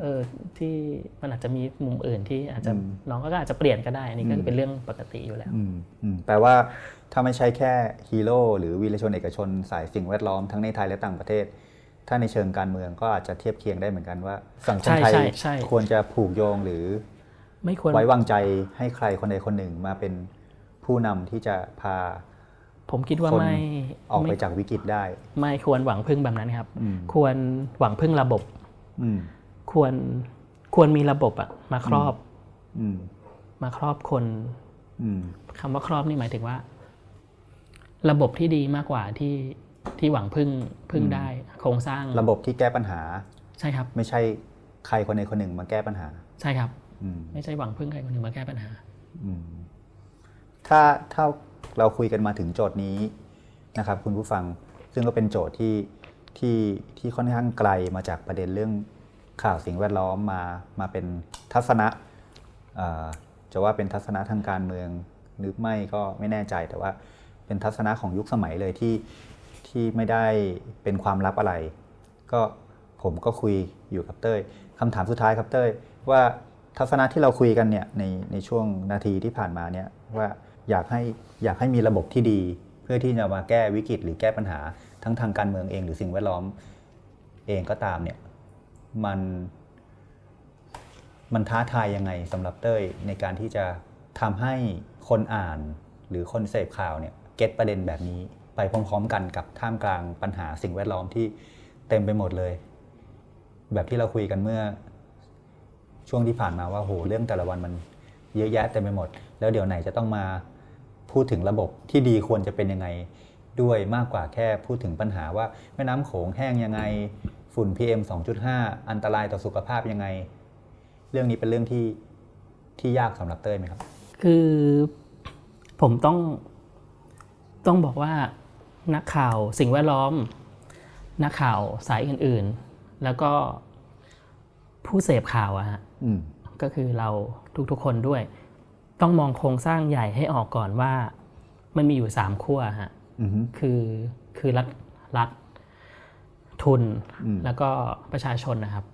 เออที่มันอาจจะมีมุมอื่นที่อาจจะน้องก็อาจจะเปลี่ยนก็ได้อันนี้ก็เป็นเรื่องปกติอยู่แล้วแปลว่าถ้าไม่ใช่แค่ฮีโร่หรือวีรชนเอกชนสายสิ่งแวดล้อมทั้งในไทยและต่างประเทศถ้าในเชิงการเมืองก็อาจจะเทียบเคียงได้เหมือนกันว่าสังคมไทยควรจะผูกโยงหรือไม่ควรไว้วางใจให้ใครคนใดคนหนึ่งมาเป็นผู้นำที่จะพาผมคิดว่าไม่ออกไปจากวิกฤตได้ไม่ควรหวังพึ่งแบบนั้นครับควรหวังพึ่งระบบควรควรมีระบบอะมาครอบมาครอบคนคำว่าครอบนี่หมายถึงว่าระบบที่ดีมากกว่าที่ที่หวังพึ่งพึ่งได้โครงสร้างระบบที่แก้ปัญหาใช่ครับไม่ใช่ใครคนใดคนหนึ่งมาแก้ปัญหาใช่ครับไม่ใช่หวังพึ่งใครคนหนึ่งมาแก้ปัญหาถ้าถ้าเราคุยกันมาถึงโจทย์นี้นะครับคุณผู้ฟังซึ่งก็เป็นโจทย์ที่ที่ที่ค่อนข้างไกลมาจากประเด็นเรื่องข่าวสิ่งแวดล้อมมามาเป็นทัศนะจะว่าเป็นทัศนะทางการเมืองหรือไม่ก็ไม่แน่ใจแต่ว่าเป็นทัศนะของยุคสมัยเลยที่ที่ไม่ได้เป็นความลับอะไรก็ผมก็คุยอยู่กับเต้ยคำถามสุดท้ายครับเต้ยว่าทัศนะที่เราคุยกันเนี่ยในในช่วงนาทีที่ผ่านมาเนี่ยว่า อยากให้อยากให้มีระบบที่ดีเพื่อที่จะมาแก้วิกฤตหรือแก้ปัญหาทั้งทางการเมืองเองหรือสิ่งแวดล้อมเองก็ตามเนี่ยมันมันท้าทายยังไงสำหรับเต้ยในการที่จะทำให้คนอ่านหรือคนเสพข่าวเนี่ยเก็ตประเด็นแบบนี้ไปพร้อมๆกันกับท่ามกลางปัญหาสิ่งแวดล้อมที่เต็มไปหมดเลยแบบที่เราคุยกันเมื่อช่วงที่ผ่านมาว่าโหเรื่องแต่ละวันมันเยอะแยะเต็มไปหมดแล้วเดี๋ยวไหนจะต้องมาพูดถึงระบบที่ดีควรจะเป็นยังไงด้วยมากกว่าแค่พูดถึงปัญหาว่าแม่น้ำโขงแห้งยังไงฝุ่น พี เอ็ม สองจุดห้า อันตรายต่อสุขภาพยังไงเรื่องนี้เป็นเรื่องที่ที่ยากสำหรับเต้ยไหมครับคือผมต้องต้องบอกว่านักข่าวสิ่งแวดล้อมนักข่าวสายอื่นๆแล้วก็ผู้เสพข่าวอะฮะก็คือเราทุกๆคนด้วยต้องมองโครงสร้างใหญ่ให้ออกก่อนว่ามันมีอยู่สามขั้วฮะคือคือรัฐรัฐทุนแล้วก็ประชาชนนะครับ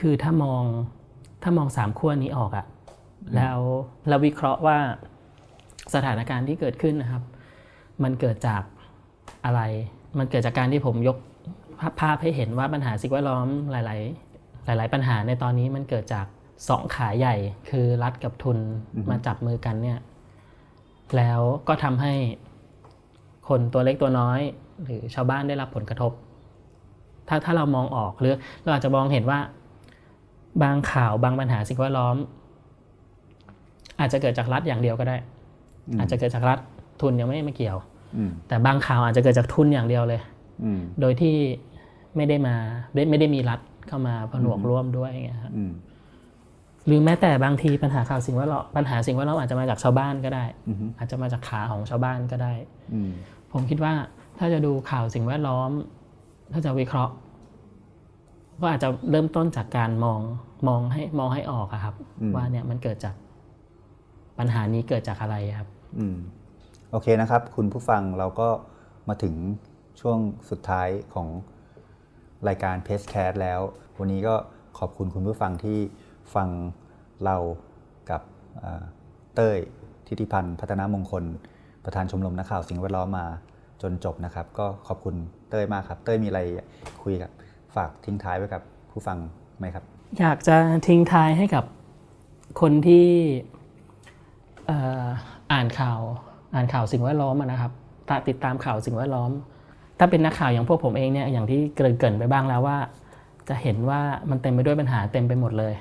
คือถ้ามองถ้ามองสามขั้วนี้ออกอะแล้วเราวิเคราะห์ว่าสถานการณ์ที่เกิดขึ้นนะครับมันเกิดจากอะไรมันเกิดจากการที่ผมยกภาพให้เห็นว่าปัญหาสิ่งแวดล้อมหลายๆหลายๆปัญหาในตอนนี้มันเกิดจากสองขาใหญ่คือรัฐกับทุนมาจับมือกันเนี่ยแล้วก็ทำให้คนตัวเล็กตัวน้อยหรือชาวบ้านได้รับผลกระทบถ้าถ้าเรามองออกหรือเราอาจจะมองเห็นว่าบางข่าวบางปัญหาสิ่งแวดล้อมอาจจะเกิดจากรัฐอย่างเดียวก็ได้อาจจะเกิดจากรัฐทุนยังไม่ไม่เกี่ยวแต่บางข่าวอาจจะเกิดจากทุนอย่างเดียวเลยโดยที่ไม่ได้มาไม่ได้มีรัฐเข้ามาผนวกร่วมด้วยอย่างเงี้ยครับหรือแม้แต่บางทีปัญหาข่าวสิ่งแวดล้อมปัญหาสิ่งแวดล้อมอาจจะมาจากชาวบ้านก็ได้อาจจะมาจากขาของชาวบ้านก็ได้ผมคิดว่าถ้าจะดูข่าวสิ่งแวดล้อมถ้าจะวิเคราะห์ก็อาจจะเริ่มต้นจากการมองมองให้มองให้ออกอะครับว่าเนี่ยมันเกิดจากปัญหานี้เกิดจากอะไรครับโอเคนะครับคุณผู้ฟังเราก็มาถึงช่วงสุดท้ายของรายการเพจแคสแล้ววันนี้ก็ขอบคุณคุณผู้ฟังที่ฟังเรากับเต้ยธิติพันธ์พัฒนามงคลประธานชมรมนักข่าวสิ่งแวดล้อมมาจนจบนะครับก็ขอบคุณเต้ยมากครับเต้ยมีอะไรคุยกับฝากทิ้งท้ายไว้กับผู้ฟังไหมครับอยากจะทิ้งท้ายให้กับคนที่อ่านข่าวอ่านข่าวสิ่งแวดล้อมนะครับติดตามข่าวสิ่งแวดล้อมถ้าเป็นนักข่าวอย่างพวกผมเองเนี่ยอย่างที่เกริ่นๆไปบ้างแล้วว่าจะเห็นว่ามันเต็มไปด้วยปัญหาเต็มไปหมดเลย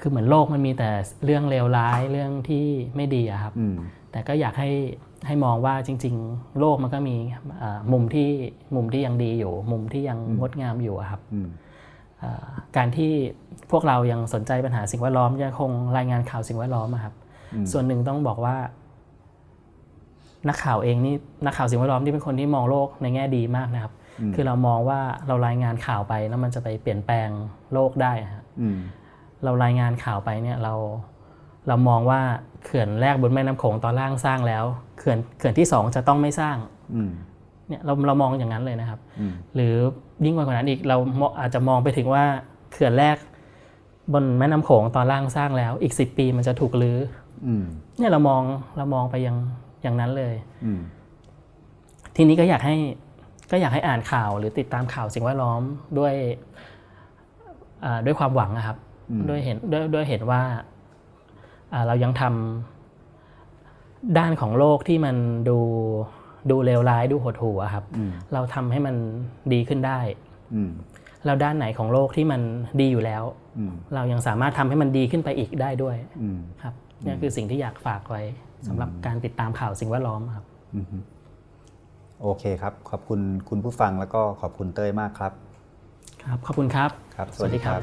คือเหมือนโลกมันมีแต่เรื่องเลวร้ายเรื่องที่ไม่ดีอะครับแต่ก็อยากให้ให้มองว่าจริงๆโลกมันก็มีมุมที่มุมที่ยังดีอยู่มุมที่ยังงดงามอยู่ครับการที่พวกเรายังสนใจปัญหาสิ่งแวดล้อมยังคงรายงานข่าวสิ่งแวดล้อมครับส่วนหนึ่งต้องบอกว่านักข่าวเองนี่นักข่าวสิ่งแวดล้อมที่เป็นคนที่มองโลกในแง่ดีมากนะครับคือเรามองว่าเรารายงานข่าวไปแล้วมันจะไปเปลี่ยนแปลงโลกได้ครับเรารายงานข่าวไปเนี่ยเราเรามองว่าเขื่อนแรกบนแม่น้ำโขงตอนล่างสร้างแล้วเขื่อนเขื่อนที่สองจะต้องไม่สร้างเนี่ยเราเรามองอย่างนั้นเลยนะครับหรือยิ่งกว่านั้นอีกเราอาจจะมองไปถึงว่าเขื่อนแรกบนแม่น้ำโขงตอนล่างสร้างแล้วอีกสิบปีมันจะถูกรื้อเนี่ยเรามองเรามองไปยังอย่างนั้นเลยทีนี้ก็อยากให้ก็อยากให้อ่านข่าวหรือติดตามข่าวสิ่งแวดล้อมด้วยด้วยความหวังนะครับด้วยเห็นด้วยด้วยเห็นว่าเรายังทำด้านของโลกที่มันดูดูเลวร้ายดูหดหู่อะครับเราทำให้มันดีขึ้นได้แล้วด้านไหนของโลกที่มันดีอยู่แล้วเรายังสามารถทำให้มันดีขึ้นไปอีกได้ด้วยครับนี่คือสิ่งที่อยากฝากไว้สำหรับการติดตามข่าวสิ่งแวดล้อมครับโอเคครับขอบคุณคุณผู้ฟังแล้วก็ขอบคุณเต้ยมากครับครับขอบคุณครับครับสวัสดีครับ